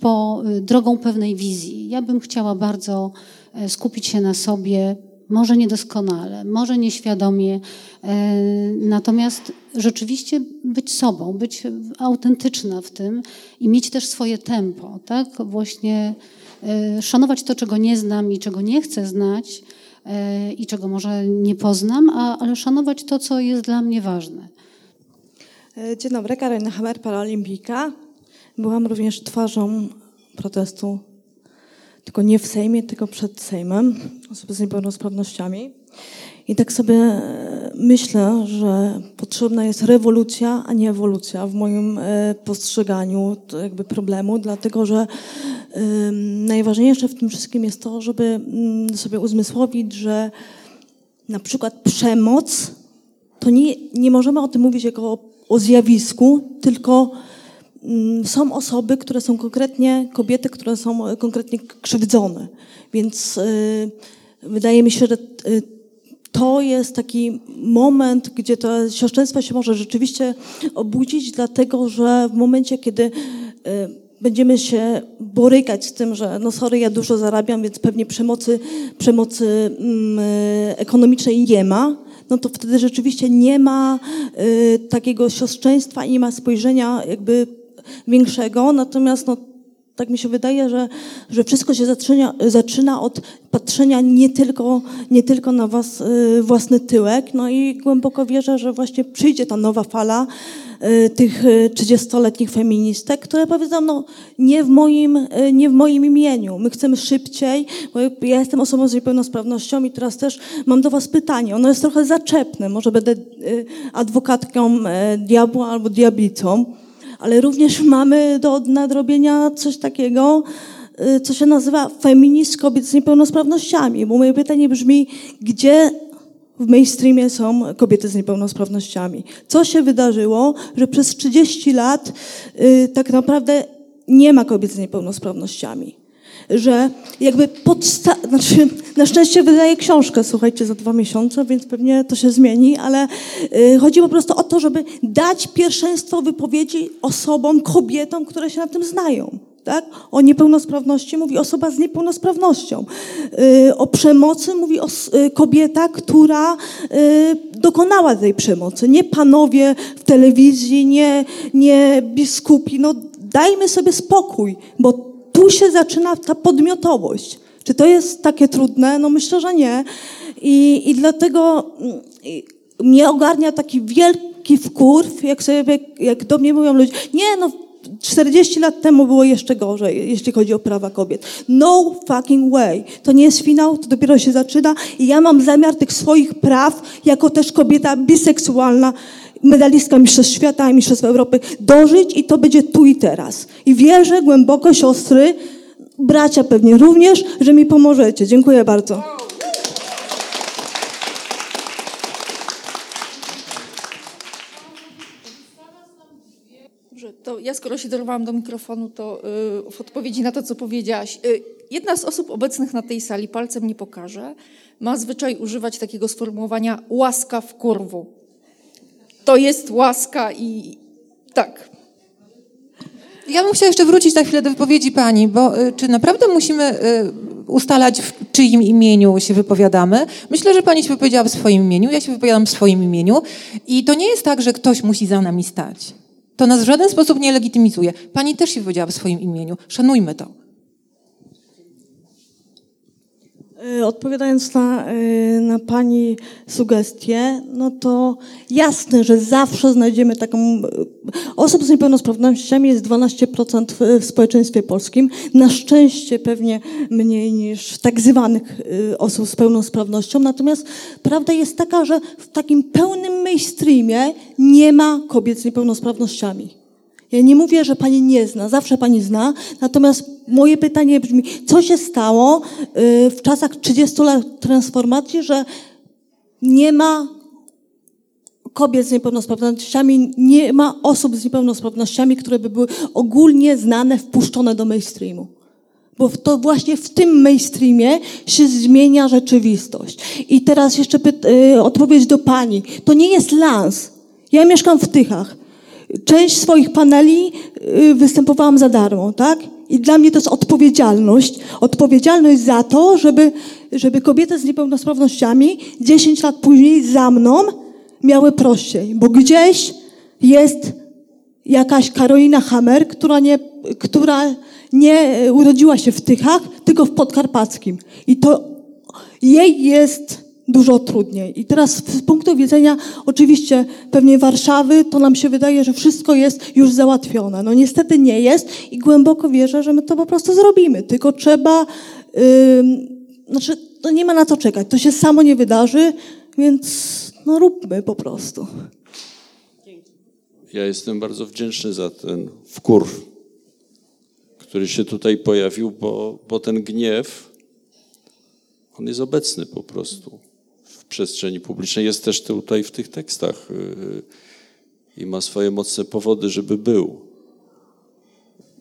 drogą pewnej wizji. Ja bym chciała bardzo skupić się na sobie, może niedoskonale, może nieświadomie, natomiast rzeczywiście być sobą, być autentyczna w tym i mieć też swoje tempo, tak? Właśnie szanować to, czego nie znam i czego nie chcę znać i czego może nie poznam, ale szanować to, co jest dla mnie ważne. Dzień dobry, Karolina Hamer, paraolimpijka. Byłam również twarzą protestu, tylko nie w Sejmie, tylko przed Sejmem, osoby z niepełnosprawnościami. I tak sobie myślę, że potrzebna jest rewolucja, a nie ewolucja w moim postrzeganiu jakby problemu, dlatego że najważniejsze w tym wszystkim jest to, żeby sobie uzmysłowić, że na przykład przemoc, to nie możemy o tym mówić jako o zjawisku, tylko są osoby, które są konkretnie, kobiety, które są konkretnie krzywdzone. Więc wydaje mi się, że to jest taki moment, gdzie to siostrzeństwo się może rzeczywiście obudzić, dlatego że w momencie, kiedy będziemy się borykać z tym, że no sorry, ja dużo zarabiam, więc pewnie przemocy ekonomicznej nie ma, no to wtedy rzeczywiście nie ma takiego siostrzeństwa i nie ma spojrzenia jakby większego. Natomiast no, tak mi się wydaje, że wszystko się zaczyna od patrzenia nie tylko na was własny tyłek. No i głęboko wierzę, że właśnie przyjdzie ta nowa fala tych 30-letnich feministek, które powiedzą, no nie w moim imieniu, my chcemy szybciej, bo ja jestem osobą z niepełnosprawnością i teraz też mam do was pytanie, ono jest trochę zaczepne, może będę adwokatką diabła albo diablicą, ale również mamy do nadrobienia coś takiego, co się nazywa feminizm kobiet z niepełnosprawnościami, bo moje pytanie brzmi, gdzie w mainstreamie są kobiety z niepełnosprawnościami. Co się wydarzyło, że przez 30 lat tak naprawdę nie ma kobiet z niepełnosprawnościami? Że jakby na szczęście wydaję książkę, słuchajcie, za 2 miesiące, więc pewnie to się zmieni, ale chodzi po prostu o to, żeby dać pierwszeństwo wypowiedzi osobom, kobietom, które się na tym znają. Tak? O niepełnosprawności mówi osoba z niepełnosprawnością. O przemocy mówi kobieta, która dokonała tej przemocy. Nie panowie w telewizji, nie biskupi. No dajmy sobie spokój, bo tu się zaczyna ta podmiotowość. Czy to jest takie trudne? No myślę, że nie. I dlatego mnie ogarnia taki wielki wkurw, jak do mnie mówią ludzie, 40 lat temu było jeszcze gorzej, jeśli chodzi o prawa kobiet. No fucking way. To nie jest finał, to dopiero się zaczyna i ja mam zamiar tych swoich praw, jako też kobieta biseksualna, medalistka Mistrzostw Świata i Mistrzostw Europy, dożyć i to będzie tu i teraz. I wierzę głęboko, siostry, bracia pewnie również, że mi pomożecie. Dziękuję bardzo. To ja skoro się dorwałam do mikrofonu, to w odpowiedzi na to, co powiedziałaś. Jedna z osób obecnych na tej sali, palcem nie pokaże, ma zwyczaj używać takiego sformułowania łaska w kurwu. To jest łaska i tak. Ja bym chciała jeszcze wrócić na chwilę do wypowiedzi pani, bo czy naprawdę musimy ustalać, w czyim imieniu się wypowiadamy? Myślę, że pani się wypowiedziała w swoim imieniu, ja się wypowiadam w swoim imieniu i to nie jest tak, że ktoś musi za nami stać. To nas w żaden sposób nie legitymizuje. Pani też się wypowiedziała w swoim imieniu. Szanujmy to. Odpowiadając na Pani sugestie, no to jasne, że zawsze znajdziemy taką... Osób z niepełnosprawnościami jest 12% w społeczeństwie polskim. Na szczęście pewnie mniej niż tak zwanych osób z pełnosprawnością. Natomiast prawda jest taka, że w takim pełnym mainstreamie nie ma kobiet z niepełnosprawnościami. Ja nie mówię, że Pani nie zna, zawsze Pani zna, natomiast moje pytanie brzmi, co się stało w czasach 30 lat transformacji, że nie ma kobiet z niepełnosprawnościami, nie ma osób z niepełnosprawnościami, które by były ogólnie znane, wpuszczone do mainstreamu. Bo to właśnie w tym mainstreamie się zmienia rzeczywistość. I teraz jeszcze odpowiedź do Pani. To nie jest lans. Ja mieszkam w Tychach. Część swoich paneli występowałam za darmo, tak? I dla mnie to jest odpowiedzialność. Odpowiedzialność za to, żeby kobiety z niepełnosprawnościami 10 lat później za mną miały prościej. Bo gdzieś jest jakaś Karolina Hamer, która nie urodziła się w Tychach, tylko w Podkarpackim. I to jej jest dużo trudniej. I teraz z punktu widzenia oczywiście pewnie Warszawy, to nam się wydaje, że wszystko jest już załatwione. No niestety nie jest i głęboko wierzę, że my to po prostu zrobimy. Tylko trzeba, to nie ma na co czekać. To się samo nie wydarzy, więc no róbmy po prostu. Dzięki. Ja jestem bardzo wdzięczny za ten wkur, który się tutaj pojawił, bo ten gniew, on jest obecny po prostu. Przestrzeni publicznej, jest też tutaj w tych tekstach i ma swoje mocne powody, żeby był.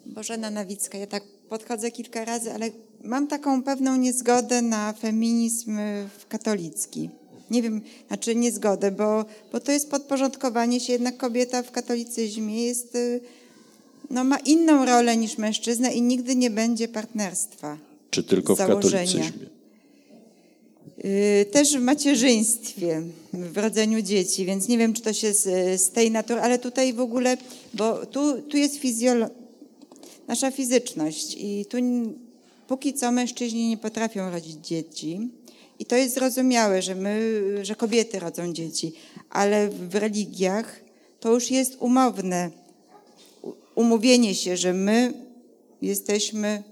Bożena Nawicka, ja tak podchodzę kilka razy, ale mam taką pewną niezgodę na feminizm katolicki. Nie wiem, znaczy niezgodę, bo to jest podporządkowanie się, jednak kobieta w katolicyzmie jest, ma inną rolę niż mężczyzna i nigdy nie będzie partnerstwa. Czy tylko w katolicyzmie? Też w macierzyństwie, w rodzeniu dzieci, więc nie wiem, czy to się z tej natury, ale tutaj w ogóle, bo tu jest nasza fizyczność i tu póki co mężczyźni nie potrafią rodzić dzieci i to jest zrozumiałe, że kobiety rodzą dzieci, ale w religiach to już jest umowne umówienie się, że my jesteśmy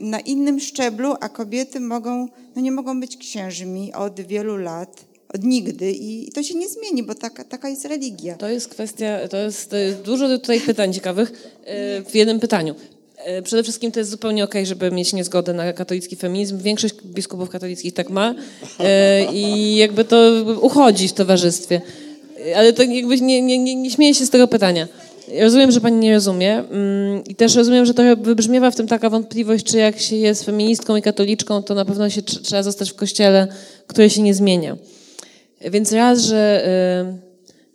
na innym szczeblu, a kobiety mogą, nie mogą być księżmi od wielu lat, od nigdy i to się nie zmieni, bo taka jest religia. To jest kwestia, to jest dużo tutaj pytań ciekawych w jednym pytaniu. Przede wszystkim to jest zupełnie okej, żeby mieć niezgodę na katolicki feminizm. Większość biskupów katolickich tak ma i jakby to uchodzi w towarzystwie. Ale to jakby nie śmieję się z tego pytania. Rozumiem, że Pani nie rozumie i też rozumiem, że trochę wybrzmiewa w tym taka wątpliwość, czy jak się jest feministką i katoliczką, to na pewno się trzeba zostać w kościele, który się nie zmienia. Więc raz,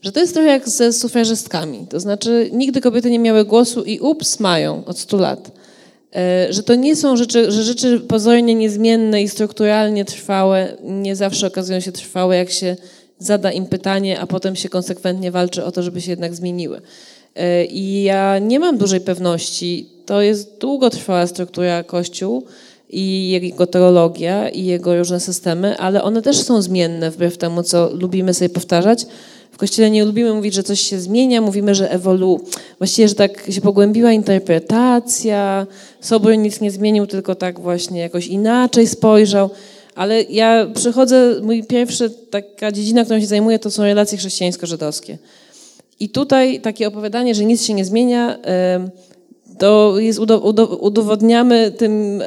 że to jest trochę jak ze sufrażystkami, to znaczy nigdy kobiety nie miały głosu i ups, mają od 100 lat. Że to nie są rzeczy, że rzeczy pozornie niezmienne i strukturalnie trwałe nie zawsze okazują się trwałe, jak się zada im pytanie, a potem się konsekwentnie walczy o to, żeby się jednak zmieniły. I ja nie mam dużej pewności, to jest długotrwała struktura Kościół i jego teologia i jego różne systemy, ale one też są zmienne wbrew temu, co lubimy sobie powtarzać. W Kościele nie lubimy mówić, że coś się zmienia, mówimy, że właściwie, że tak się pogłębiła interpretacja, Sobór nic nie zmienił, tylko tak właśnie jakoś inaczej spojrzał. Ale ja przychodzę, mój pierwszy, taka dziedzina, którą się zajmuję, to są relacje chrześcijańsko-żydowskie. I tutaj takie opowiadanie, że nic się nie zmienia, to jest udowodniamy tym,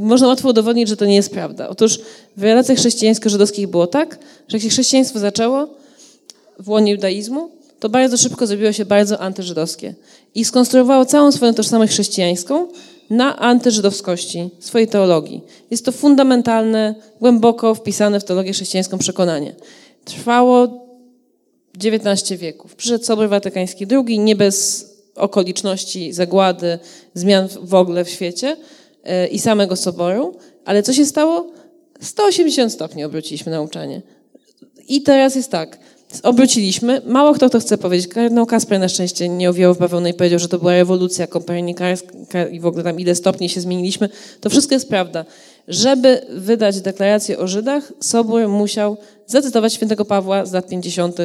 można łatwo udowodnić, że to nie jest prawda. Otóż w relacjach chrześcijańsko-żydowskich było tak, że jak się chrześcijaństwo zaczęło w łonie judaizmu, to bardzo szybko zrobiło się bardzo antyżydowskie. I skonstruowało całą swoją tożsamość chrześcijańską na antyżydowskości swojej teologii. Jest to fundamentalne, głęboko wpisane w teologię chrześcijańską przekonanie. Trwało 19 wieków. Przyszedł Sobór Watykański II, nie bez okoliczności, zagłady, zmian w ogóle w świecie i samego Soboru. Ale co się stało? 180 stopni obróciliśmy nauczanie. I teraz jest tak. obróciliśmy. Mało kto to chce powiedzieć. Kardynał Kasper na szczęście nie owijał w bawełnę i powiedział, że to była rewolucja kopernikańska i w ogóle tam ile stopni się zmieniliśmy. To wszystko jest prawda. Żeby wydać deklarację o Żydach, Sobór musiał zacytować świętego Pawła z lat 50.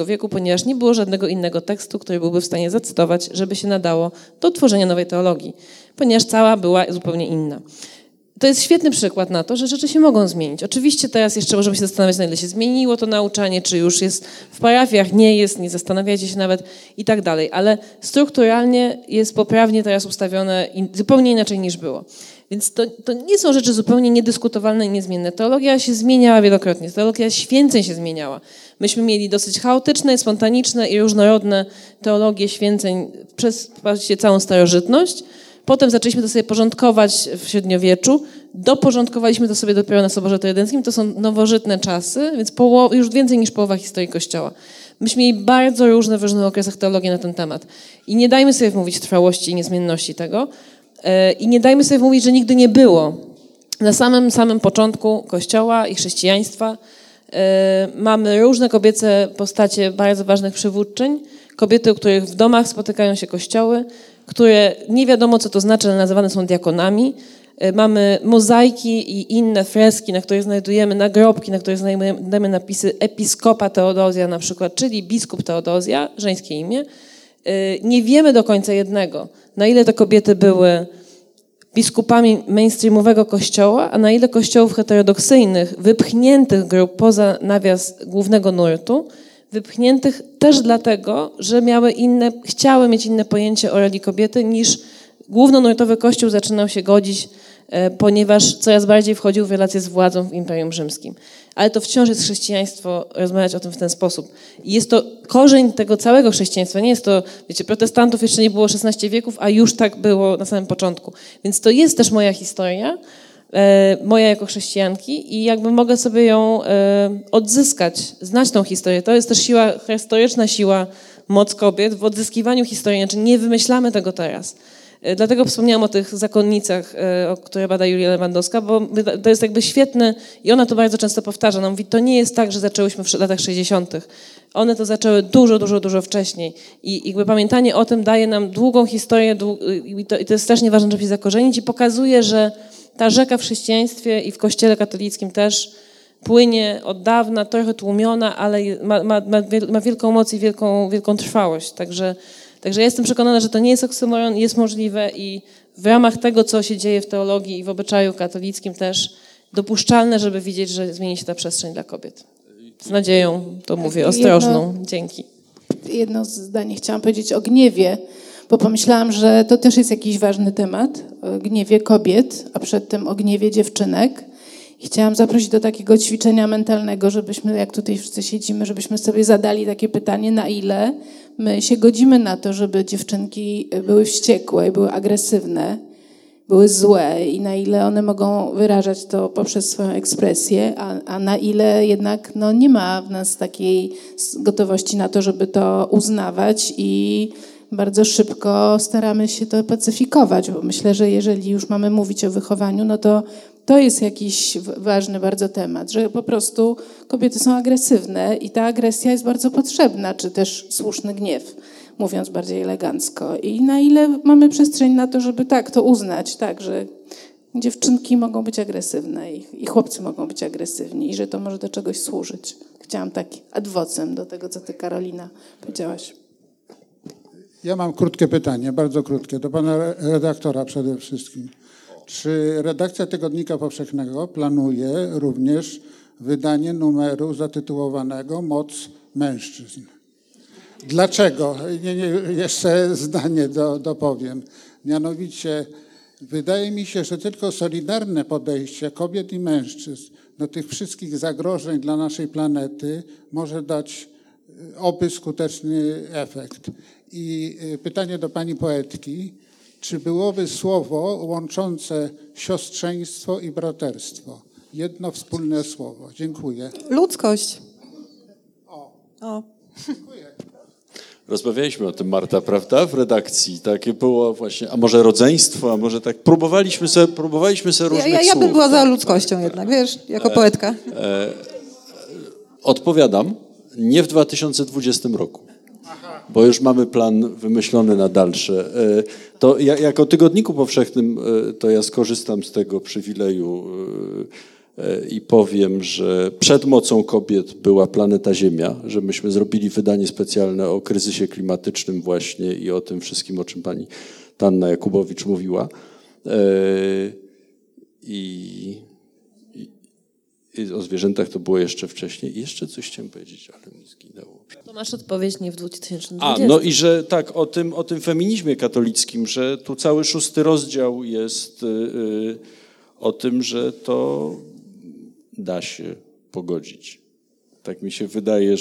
I wieku, ponieważ nie było żadnego innego tekstu, który byłby w stanie zacytować, żeby się nadało do tworzenia nowej teologii, ponieważ cała była zupełnie inna. To jest świetny przykład na to, że rzeczy się mogą zmienić. Oczywiście teraz jeszcze możemy się zastanawiać, na ile się zmieniło to nauczanie, czy już jest w parafiach, nie jest, nie zastanawiajcie się nawet i tak dalej, ale strukturalnie jest poprawnie teraz ustawione zupełnie inaczej niż było. Więc to nie są rzeczy zupełnie niedyskutowalne i niezmienne. Teologia się zmieniała wielokrotnie, teologia święceń się zmieniała. Myśmy mieli dosyć chaotyczne, spontaniczne i różnorodne teologie święceń przez właściwie całą starożytność. Potem zaczęliśmy to sobie porządkować w średniowieczu. Doporządkowaliśmy to sobie dopiero na Soborze Trydenckim. To są nowożytne czasy, więc już więcej niż połowa historii Kościoła. Myśmy mieli bardzo różne w różnych okresach teologii na ten temat. I nie dajmy sobie wmówić trwałości i niezmienności tego. I nie dajmy sobie wmówić, że nigdy nie było. Na samym początku Kościoła i chrześcijaństwa mamy różne kobiece postacie bardzo ważnych przywódczyń. Kobiety, u których w domach spotykają się kościoły, które nie wiadomo, co to znaczy, ale nazywane są diakonami. Mamy mozaiki i inne freski, na których znajdujemy nagrobki, na których znajdujemy napisy episkopa Teodozja na przykład, czyli biskup Teodozja, żeńskie imię. Nie wiemy do końca jednego, na ile te kobiety były biskupami mainstreamowego kościoła, a na ile kościołów heterodoksyjnych, wypchniętych grup poza nawias głównego nurtu, wypchniętych też dlatego, że chciały mieć inne pojęcie o roli kobiety niż głównonurtowy kościół zaczynał się godzić, ponieważ coraz bardziej wchodził w relacje z władzą w Imperium Rzymskim. Ale to wciąż jest chrześcijaństwo, rozmawiać o tym w ten sposób. I jest to korzeń tego całego chrześcijaństwa. Nie jest to, wiecie, protestantów jeszcze nie było 16 wieków, a już tak było na samym początku. Więc to jest też moja historia, moja jako chrześcijanki i jakby mogę sobie ją odzyskać, znać tą historię. To jest też siła, historyczna siła, moc kobiet w odzyskiwaniu historii, znaczy nie wymyślamy tego teraz. Dlatego wspomniałam o tych zakonnicach, które bada Julia Lewandowska, bo to jest jakby świetne i ona to bardzo często powtarza. Ona mówi, to nie jest tak, że zaczęłyśmy w latach 60. One to zaczęły dużo wcześniej. I jakby pamiętanie o tym daje nam długą historię i to jest strasznie ważne, żeby się zakorzenić i pokazuje, że ta rzeka w chrześcijaństwie i w kościele katolickim też płynie od dawna, trochę tłumiona, ale ma wielką moc i wielką trwałość. Także ja jestem przekonana, że to nie jest oksymoron, jest możliwe i w ramach tego, co się dzieje w teologii i w obyczaju katolickim też dopuszczalne, żeby widzieć, że zmieni się ta przestrzeń dla kobiet. Z nadzieją to mówię, ostrożną. Dzięki. Jedno zdanie chciałam powiedzieć o gniewie, bo pomyślałam, że to też jest jakiś ważny temat, o gniewie kobiet, a przedtem o gniewie dziewczynek. I chciałam zaprosić do takiego ćwiczenia mentalnego, żebyśmy, jak tutaj wszyscy siedzimy, żebyśmy sobie zadali takie pytanie, na ile my się godzimy na to, żeby dziewczynki były wściekłe, były agresywne, były złe i na ile one mogą wyrażać to poprzez swoją ekspresję, a na ile jednak nie ma w nas takiej gotowości na to, żeby to uznawać i bardzo szybko staramy się to pacyfikować, bo myślę, że jeżeli już mamy mówić o wychowaniu, to jest jakiś ważny bardzo temat, że po prostu kobiety są agresywne i ta agresja jest bardzo potrzebna, czy też słuszny gniew, mówiąc bardziej elegancko. I na ile mamy przestrzeń na to, żeby to uznać, że dziewczynki mogą być agresywne i chłopcy mogą być agresywni i że to może do czegoś służyć. Chciałam ad vocem do tego, co ty, Karolina, powiedziałaś. Ja mam krótkie pytanie, bardzo krótkie, do pana redaktora przede wszystkim. Czy redakcja Tygodnika Powszechnego planuje również wydanie numeru zatytułowanego Moc mężczyzn? Dlaczego? Jeszcze zdanie dopowiem. Mianowicie wydaje mi się, że tylko solidarne podejście kobiet i mężczyzn do tych wszystkich zagrożeń dla naszej planety może dać oby skuteczny efekt. I pytanie do pani poetki. Czy byłoby słowo łączące siostrzeństwo i braterstwo? Jedno wspólne słowo. Dziękuję. Ludzkość. O. Dziękuję. Rozmawialiśmy o tym, Marta, prawda? W redakcji. Takie było właśnie, a może rodzeństwo, a może tak. Próbowaliśmy sobie różnych słów. Ja bym była za ludzkością jednak, wiesz, jako poetka. Odpowiadam. Nie w 2020 roku, bo już mamy plan wymyślony na dalsze. To ja, jako Tygodniku Powszechnym, to ja skorzystam z tego przywileju i powiem, że przed mocą kobiet była planeta Ziemia, że myśmy zrobili wydanie specjalne o kryzysie klimatycznym właśnie i o tym wszystkim, o czym pani Tanna Jakubowicz mówiła. I o zwierzętach to było jeszcze wcześniej. I jeszcze coś chciałem powiedzieć, ale mi zginęło. To masz odpowiedź nie w 2020. No i że tak, o tym feminizmie katolickim, że tu cały 6 rozdział jest o tym, że to da się pogodzić. Tak mi się wydaje,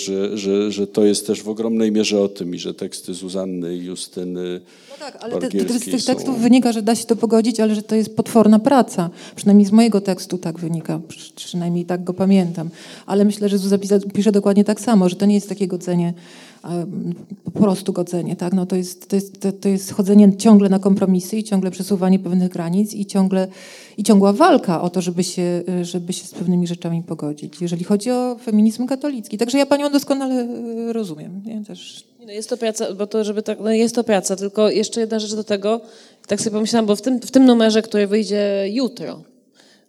że to jest też w ogromnej mierze o tym i że teksty Zuzanny, Justyny, no tak, ale Bargielskiej z tych tekstów wynika, że da się to pogodzić, ale że to jest potworna praca. Przynajmniej z mojego tekstu tak wynika, przynajmniej tak go pamiętam. Ale myślę, że Zuza pisze dokładnie tak samo, że to nie jest takie godzenie, po prostu godzenie. Tak? No to jest chodzenie ciągle na kompromisy i ciągle przesuwanie pewnych granic i ciągła walka o to, żeby się z pewnymi rzeczami pogodzić, jeżeli chodzi o feminizm katolicki. Także ja panią doskonale rozumiem. Ja też. No jest to praca, bo to, żeby tak, no jest to praca, tylko jeszcze jedna rzecz do tego, tak sobie pomyślałam, bo w tym numerze, który wyjdzie jutro,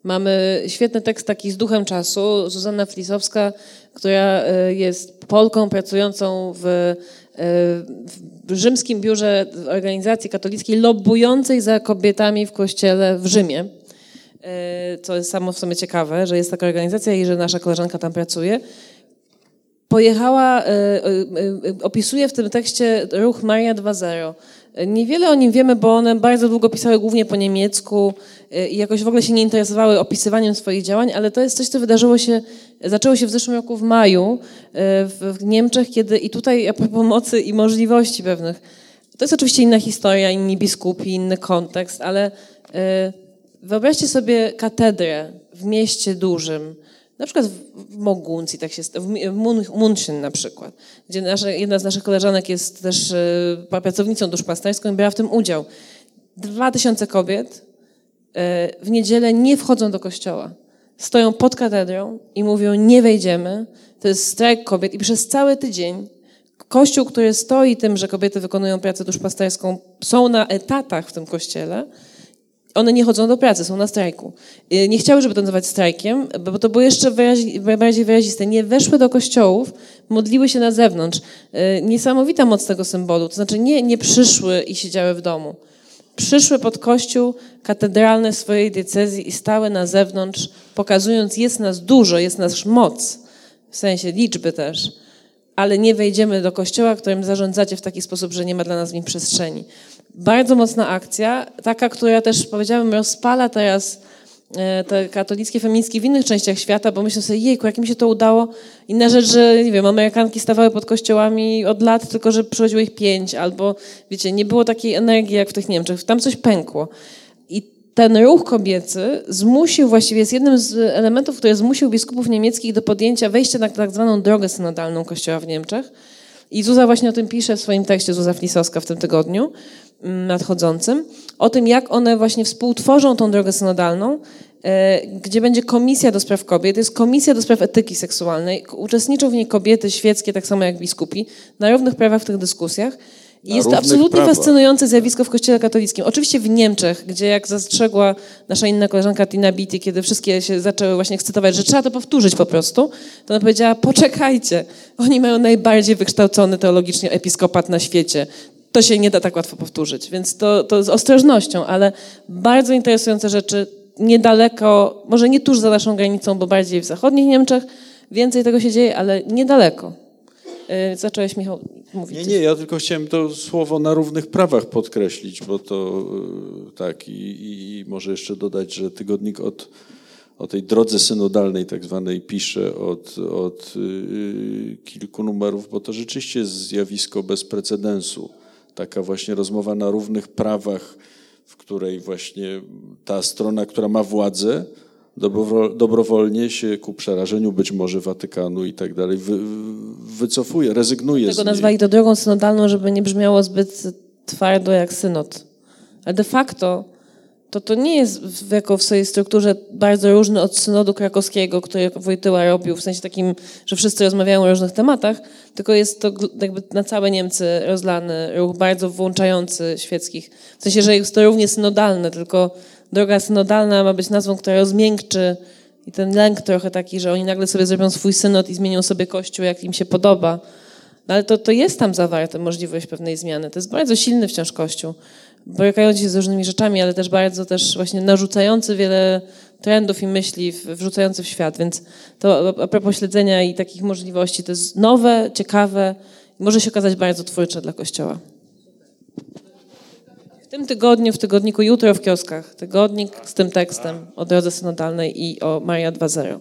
mamy świetny tekst taki z duchem czasu, Zuzanna Flisowska, która jest Polką pracującą w rzymskim biurze organizacji katolickiej lobbującej za kobietami w kościele w Rzymie, co jest samo w sobie ciekawe, że jest taka organizacja i że nasza koleżanka tam pracuje. Pojechała, opisuje w tym tekście ruch Maria 2.0. Niewiele o nim wiemy, bo one bardzo długo pisały głównie po niemiecku i jakoś w ogóle się nie interesowały opisywaniem swoich działań, ale to jest coś, co zaczęło się w zeszłym roku w maju w Niemczech, kiedy i tutaj a propos mocy i możliwości pewnych. To jest oczywiście inna historia, inni biskupi, inny kontekst, ale wyobraźcie sobie katedrę w mieście dużym, na przykład w Moguncji, tak się stało, w München na przykład, gdzie jedna z naszych koleżanek jest też pracownicą duszpasterską i brała w tym udział. 2000 kobiet w niedzielę nie wchodzą do kościoła. Stoją pod katedrą i mówią, nie wejdziemy, to jest strajk kobiet i przez cały tydzień kościół, który stoi tym, że kobiety wykonują pracę duszpasterską, są na etatach w tym kościele, one nie chodzą do pracy, są na strajku. Nie chciały, żeby to nazywać strajkiem, bo to było jeszcze bardziej wyraziste. Nie weszły do kościołów, modliły się na zewnątrz. Niesamowita moc tego symbolu. To znaczy nie przyszły i siedziały w domu. Przyszły pod kościół katedralny swojej diecezji i stały na zewnątrz, pokazując, jest nas dużo, jest nas moc, w sensie liczby też, ale nie wejdziemy do kościoła, którym zarządzacie w taki sposób, że nie ma dla nas w nim przestrzeni. Bardzo mocna akcja, taka, która też, powiedziałabym, rozpala teraz te katolickie, feministki w innych częściach świata, bo myślę sobie, jejku, jak mi się to udało. Inna rzecz, że nie wiem, Amerykanki stawały pod kościołami od lat, tylko że przychodziło ich 5, albo wiecie, nie było takiej energii jak w tych Niemczech, tam coś pękło. I ten ruch kobiecy zmusił, właściwie jest jednym z elementów, który zmusił biskupów niemieckich do podjęcia wejścia na tak zwaną drogę synodalną kościoła w Niemczech. I Zuza właśnie o tym pisze w swoim tekście, Zuza Flisowska w tym tygodniu nadchodzącym, o tym, jak one właśnie współtworzą tą drogę synodalną, gdzie będzie komisja do spraw kobiet, jest komisja do spraw etyki seksualnej, uczestniczą w niej kobiety świeckie, tak samo jak biskupi, na równych prawach w tych dyskusjach. I jest to absolutnie fascynujące zjawisko w kościele katolickim. Oczywiście w Niemczech, gdzie jak zastrzegła nasza inna koleżanka Tina Beatty, kiedy wszystkie się zaczęły właśnie ekscytować, że trzeba to powtórzyć po prostu, to ona powiedziała, poczekajcie, oni mają najbardziej wykształcony teologicznie episkopat na świecie. To się nie da tak łatwo powtórzyć, więc to z ostrożnością, ale bardzo interesujące rzeczy niedaleko, może nie tuż za naszą granicą, bo bardziej w zachodnich Niemczech, więcej tego się dzieje, ale niedaleko. Zacząłeś, Michał, mówić. Nie, ja tylko chciałem to słowo na równych prawach podkreślić, bo to tak i może jeszcze dodać, że tygodnik o tej drodze synodalnej tak zwanej pisze od kilku numerów, bo to rzeczywiście jest zjawisko bez precedensu. Taka właśnie rozmowa na równych prawach, w której właśnie ta strona, która ma władzę, dobrowolnie się ku przerażeniu być może Watykanu i tak dalej wycofuje, rezygnuje z niej. Tego nazwali to drogą synodalną, żeby nie brzmiało zbyt twardo jak synod. Ale de facto to nie jest jako w swojej strukturze bardzo różny od synodu krakowskiego, który Wojtyła robił, w sensie takim, że wszyscy rozmawiają o różnych tematach, tylko jest to jakby na całe Niemcy rozlany ruch, bardzo włączający świeckich. W sensie, że jest to równie synodalne, tylko droga synodalna ma być nazwą, która rozmiękczy i ten lęk trochę taki, że oni nagle sobie zrobią swój synod i zmienią sobie kościół, jak im się podoba. No ale to jest tam zawarte możliwość pewnej zmiany. To jest bardzo silny wciąż kościół, borykający się z różnymi rzeczami, ale też bardzo właśnie narzucający wiele trendów i myśli, wrzucający w świat. Więc to a propos śledzenia i takich możliwości, to jest nowe, ciekawe i może się okazać bardzo twórcze dla Kościoła. W tym tygodniu, w tygodniku jutro w kioskach, tygodnik z tym tekstem o drodze synodalnej i o Maria 2.0.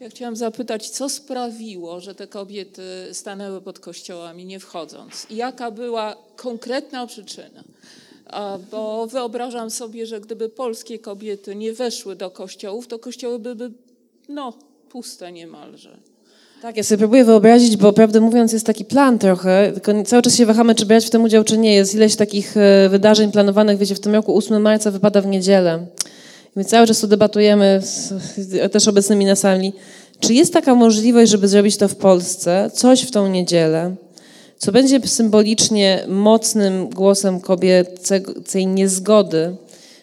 Ja chciałam zapytać, co sprawiło, że te kobiety stanęły pod kościołami nie wchodząc? I jaka była konkretna przyczyna? Bo wyobrażam sobie, że gdyby polskie kobiety nie weszły do kościołów, to kościoły byłyby puste niemalże. Tak, ja sobie próbuję wyobrazić, bo prawdę mówiąc jest taki plan trochę, tylko cały czas się wahamy, czy brać w tym udział, czy nie. Jest ileś takich wydarzeń planowanych, wiecie, w tym roku 8 marca wypada w niedzielę. My cały czas tu debatujemy z też obecnymi na sali, czy jest taka możliwość, żeby zrobić to w Polsce, coś w tą niedzielę, co będzie symbolicznie mocnym głosem kobiecej niezgody,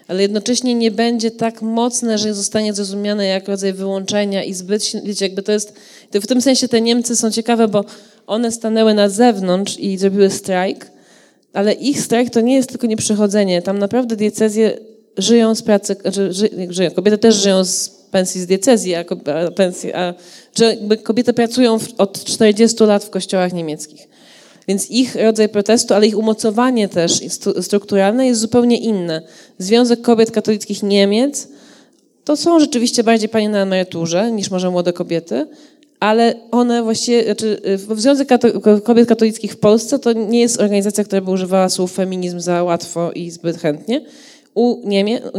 ale jednocześnie nie będzie tak mocne, że zostanie zrozumiane jak rodzaj wyłączenia i zbyt, wiecie, jakby to jest, to w tym sensie te Niemcy są ciekawe, bo one stanęły na zewnątrz i zrobiły strajk, ale ich strajk to nie jest tylko nieprzychodzenie, tam naprawdę diecezje żyją z pracy, żyją. Kobiety też żyją z pensji z diecezji, kobiety pracują od 40 lat w kościołach niemieckich. Więc ich rodzaj protestu, ale ich umocowanie też strukturalne jest zupełnie inne. Związek Kobiet Katolickich Niemiec to są rzeczywiście bardziej panie na emeryturze niż może młode kobiety, ale one właściwie, Związek Kobiet Katolickich w Polsce to nie jest organizacja, która by używała słów feminizm za łatwo i zbyt chętnie. U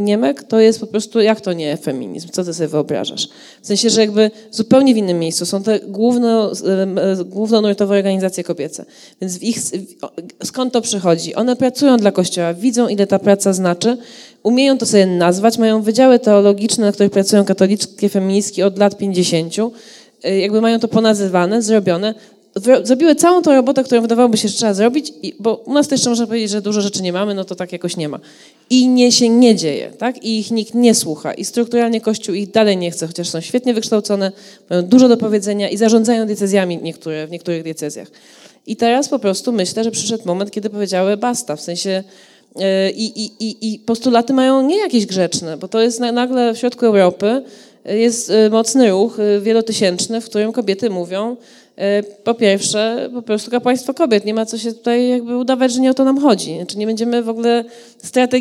Niemek to jest po prostu, jak to nie feminizm, co ty sobie wyobrażasz? W sensie, że jakby zupełnie w innym miejscu są te główno nurtowe organizacje kobiece. Więc skąd to przychodzi? One pracują dla Kościoła, widzą ile ta praca znaczy, umieją to sobie nazwać, mają wydziały teologiczne, na których pracują katolickie, feministki od lat 50. Jakby mają to ponazywane, zrobione. Zrobiły całą tą robotę, którą wydawałoby się, że trzeba zrobić, bo u nas to jeszcze można powiedzieć, że dużo rzeczy nie mamy, no to tak jakoś nie ma. I się nie dzieje, tak? I ich nikt nie słucha. I strukturalnie Kościół ich dalej nie chce, chociaż są świetnie wykształcone, mają dużo do powiedzenia i zarządzają diecezjami w niektórych diecezjach. I teraz po prostu myślę, że przyszedł moment, kiedy powiedziały basta, w sensie i postulaty mają nie jakieś grzeczne, bo to jest nagle w środku Europy jest mocny ruch wielotysięczny, w którym kobiety mówią, po pierwsze, po prostu kapłaństwo kobiet. Nie ma co się tutaj jakby udawać, że nie o to nam chodzi. Znaczy nie będziemy w ogóle...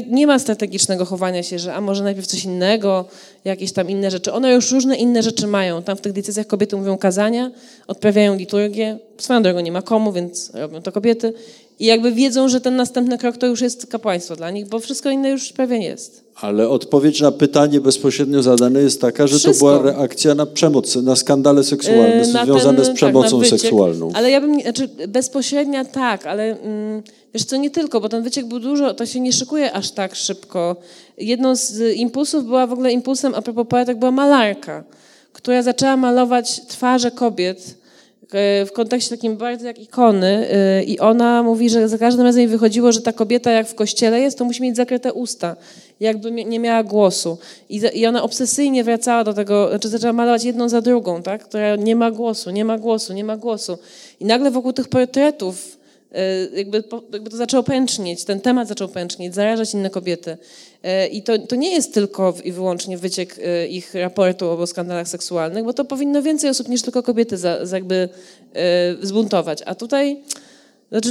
nie ma strategicznego chowania się, że a może najpierw coś innego, jakieś tam inne rzeczy. One już różne inne rzeczy mają. Tam w tych decyzjach kobiety mówią kazania, odprawiają liturgię. Swoją drogą nie ma komu, więc robią to kobiety. I jakby wiedzą, że ten następny krok to już jest kapłaństwo dla nich, bo wszystko inne już prawie nie jest. Ale odpowiedź na pytanie bezpośrednio zadane jest taka, że wszystko. To była reakcja na przemoc, na skandale seksualne związane z przemocą seksualną. Ale ja bym, bezpośrednia tak, ale wiesz co, nie tylko, bo ten wyciek był dużo, to się nie szykuje aż tak szybko. Jedną z impulsów była w ogóle impulsem, a propos poetek, była malarka, która zaczęła malować twarze kobiet, w kontekście takim bardzo jak ikony i ona mówi, że za każdym razem jej wychodziło, że ta kobieta jak w kościele jest, to musi mieć zakryte usta, jakby nie miała głosu. I ona obsesyjnie wracała do tego, zaczęła malować jedną za drugą, tak? Która nie ma głosu, nie ma głosu, nie ma głosu. I nagle wokół tych portretów jakby to zaczęło pęcznieć, ten temat zaczął pęcznieć, zarażać inne kobiety. I to nie jest tylko i wyłącznie wyciek ich raportu o skandalach seksualnych, bo to powinno więcej osób niż tylko kobiety zbuntować. A tutaj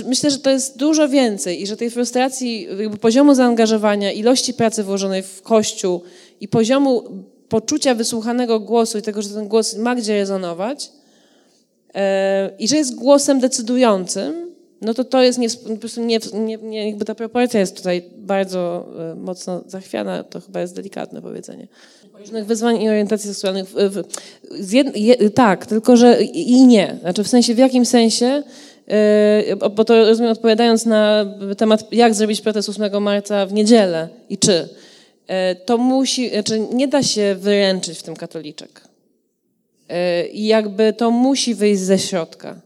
myślę, że to jest dużo więcej i że tej frustracji, jakby poziomu zaangażowania, ilości pracy włożonej w Kościół i poziomu poczucia wysłuchanego głosu i tego, że ten głos ma gdzie rezonować i że jest głosem decydującym, no to jest po prostu nie jakby ta proporcja jest tutaj bardzo mocno zachwiana, to chyba jest delikatne powiedzenie. Różnych wyzwań i orientacji seksualnych. Tak, tylko że i nie. Znaczy w sensie, w jakim sensie, bo to rozumiem odpowiadając na temat, jak zrobić protest 8 marca w niedzielę i czy. to musi, znaczy nie da się wyręczyć w tym katoliczek. I jakby to musi wyjść ze środka.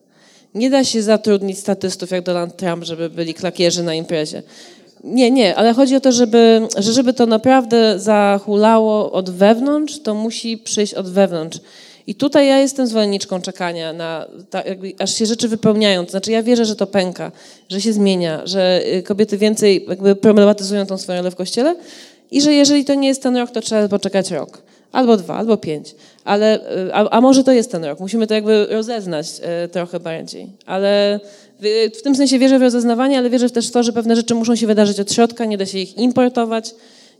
Nie da się zatrudnić statystów jak Donald Trump, żeby byli klakierzy na imprezie. Nie, ale chodzi o to, żeby to naprawdę zahulało od wewnątrz, to musi przyjść od wewnątrz. I tutaj ja jestem zwolenniczką czekania na, aż się rzeczy wypełniają. To znaczy ja wierzę, że to pęka, że się zmienia, że kobiety więcej jakby problematyzują tą swoją rolę w kościele i że jeżeli to nie jest ten rok, to trzeba poczekać rok. Albo 2, albo 5. Ale, a może to jest ten rok. Musimy to jakby rozeznać trochę bardziej. Ale w tym sensie wierzę w rozeznawanie, ale wierzę też w to, że pewne rzeczy muszą się wydarzyć od środka, nie da się ich importować,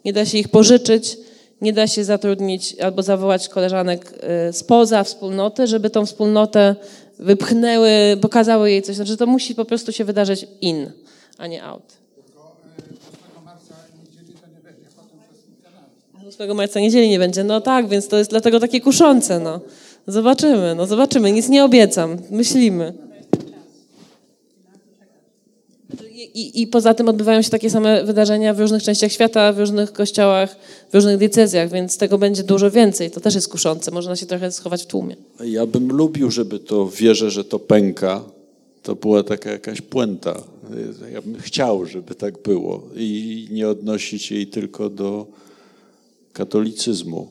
nie da się ich pożyczyć, nie da się zatrudnić albo zawołać koleżanek spoza wspólnoty, żeby tą wspólnotę wypchnęły, pokazały jej coś. Znaczy to musi po prostu się wydarzyć in, a nie out. 8 marca niedzieli nie będzie. No tak, więc to jest dlatego takie kuszące. No. Zobaczymy. Nic nie obiecam. Myślimy. I poza tym odbywają się takie same wydarzenia w różnych częściach świata, w różnych kościołach, w różnych diecezjach, więc tego będzie dużo więcej. To też jest kuszące. Można się trochę schować w tłumie. Ja bym lubił, żeby to wierzę, że to pęka. To była taka jakaś puenta. Ja bym chciał, żeby tak było. I nie odnosić jej tylko do katolicyzmu,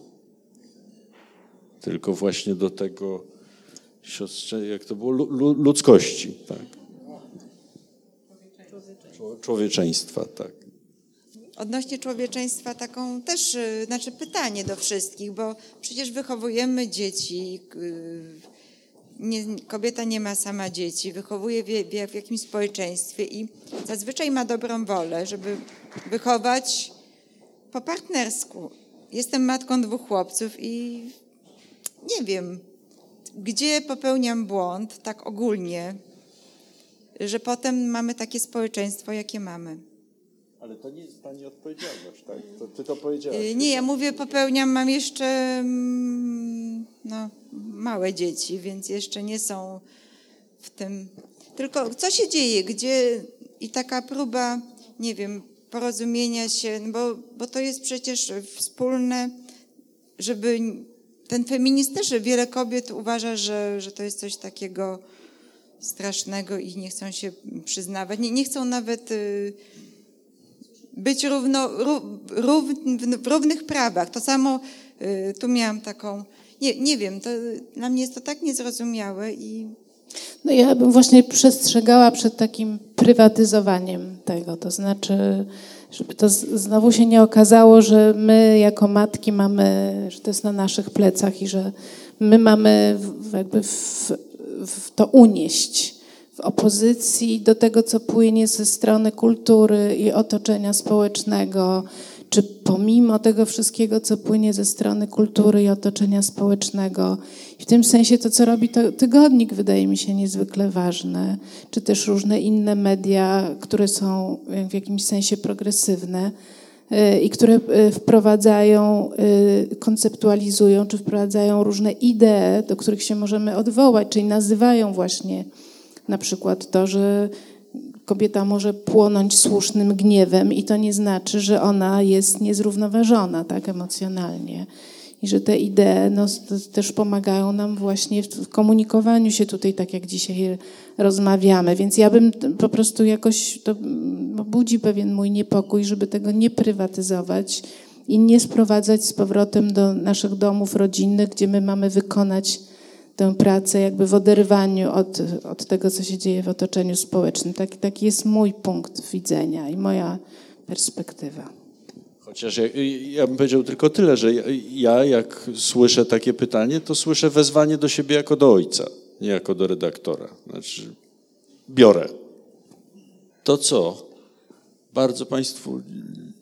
tylko właśnie do tego, siostrze, jak to było, ludzkości, tak. Człowieczeństwa, tak. Odnośnie człowieczeństwa taką też, znaczy pytanie do wszystkich, bo przecież wychowujemy dzieci, kobieta nie ma sama dzieci, wychowuje w jakimś społeczeństwie i zazwyczaj ma dobrą wolę, żeby wychować po partnersku. Jestem matką 2 chłopców i nie wiem, gdzie popełniam błąd, tak ogólnie, że potem mamy takie społeczeństwo, jakie mamy. Ale to nie jest Pani odpowiedzialność, tak? To, ty to powiedziałaś. Nie, ja mówię, mam jeszcze małe dzieci, więc jeszcze nie są w tym. Tylko co się dzieje, gdzie i taka próba, nie wiem, porozumienia się, bo to jest przecież wspólne, żeby ten feminizm też, że wiele kobiet uważa, że to jest coś takiego strasznego i nie chcą się przyznawać. Nie chcą nawet być w równych prawach. To samo tu miałam taką, nie wiem, to dla mnie jest to tak niezrozumiałe i... No ja bym właśnie przestrzegała przed takim prywatyzowaniem tego, to znaczy, żeby to znowu się nie okazało, że my jako matki mamy, że to jest na naszych plecach i że my mamy jakby w to unieść w opozycji do tego, co płynie ze strony kultury i otoczenia społecznego, czy pomimo tego wszystkiego, co płynie ze strony kultury i otoczenia społecznego. I w tym sensie to, co robi to tygodnik, wydaje mi się niezwykle ważne, czy też różne inne media, które są w jakimś sensie progresywne i które wprowadzają, konceptualizują, czy wprowadzają różne idee, do których się możemy odwołać, czyli nazywają właśnie na przykład to, że kobieta może płonąć słusznym gniewem i to nie znaczy, że ona jest niezrównoważona tak emocjonalnie. I że te idee też pomagają nam właśnie w komunikowaniu się tutaj, tak jak dzisiaj rozmawiamy. Więc ja bym po prostu jakoś, to budzi pewien mój niepokój, żeby tego nie prywatyzować i nie sprowadzać z powrotem do naszych domów rodzinnych, gdzie my mamy wykonać tę pracę jakby w oderwaniu od tego, co się dzieje w otoczeniu społecznym. Taki jest mój punkt widzenia i moja perspektywa. Chociaż ja bym powiedział tylko tyle, że ja jak słyszę takie pytanie, to słyszę wezwanie do siebie jako do ojca, nie jako do redaktora. Znaczy biorę. To co? Bardzo Państwu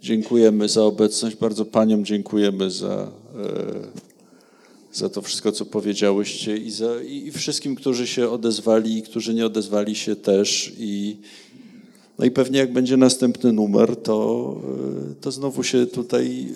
dziękujemy za obecność, bardzo Paniom dziękujemy za to wszystko, co powiedziałyście i wszystkim, którzy się odezwali i którzy nie odezwali się też. No i pewnie jak będzie następny numer, to znowu się tutaj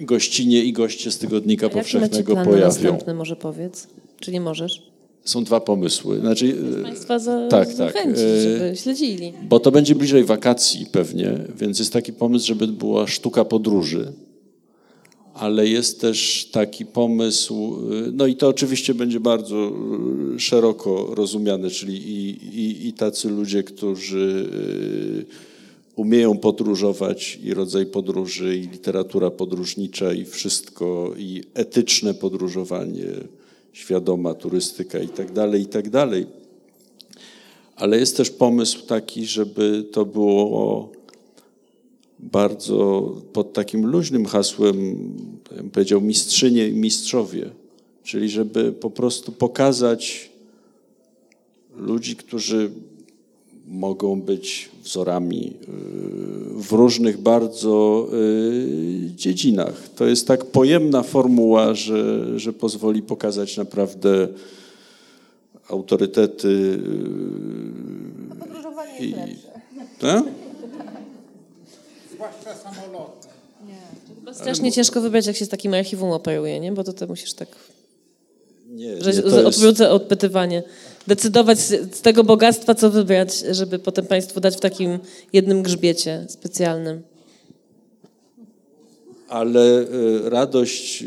gościnie i goście z Tygodnika Powszechnego pojawią. Jaki macie plan na następny, może powiedz? Czy nie możesz? Są dwa pomysły. Znaczy, Państwa zachęcić, żeby śledzili. Bo to będzie bliżej wakacji pewnie, więc jest taki pomysł, żeby była sztuka podróży. Ale jest też taki pomysł, no i to oczywiście będzie bardzo szeroko rozumiane, czyli i tacy ludzie, którzy umieją podróżować i rodzaj podróży, i literatura podróżnicza, i wszystko, i etyczne podróżowanie, świadoma turystyka i tak dalej, i tak dalej. Ale jest też pomysł taki, żeby to było bardzo pod takim luźnym hasłem, ja bym powiedział, mistrzynie i mistrzowie, czyli żeby po prostu pokazać ludzi, którzy mogą być wzorami w różnych bardzo dziedzinach. To jest tak pojemna formuła, że pozwoli pokazać naprawdę autorytety. Podróżowanie jest lepsze. Tak? Zwłaszcza samoloty. Nie. Strasznie ciężko wybrać, jak się z takim archiwum operuje, nie? Bo to musisz tak... odpytywanie. Decydować z tego bogactwa, co wybrać, żeby potem Państwu dać w takim jednym grzbiecie specjalnym. Ale radość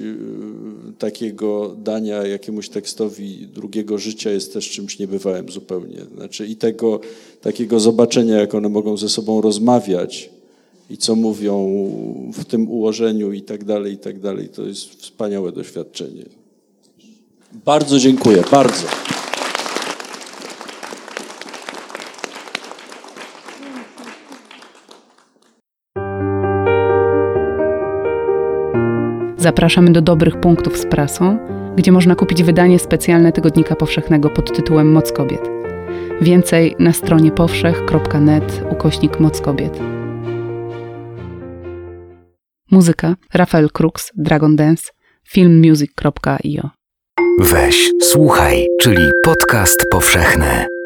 takiego dania jakiemuś tekstowi drugiego życia jest też czymś niebywałym zupełnie. Znaczy i tego takiego zobaczenia, jak one mogą ze sobą rozmawiać i co mówią w tym ułożeniu i tak dalej, to jest wspaniałe doświadczenie. Bardzo dziękuję, bardzo. Zapraszamy do dobrych punktów z prasą, gdzie można kupić wydanie specjalne Tygodnika Powszechnego pod tytułem Moc Kobiet. Więcej na stronie powszech.net/mockobiet. Muzyka Rafael Crux, Dragon Dance, filmmusic.io. Weź, słuchaj, czyli podcast powszechny.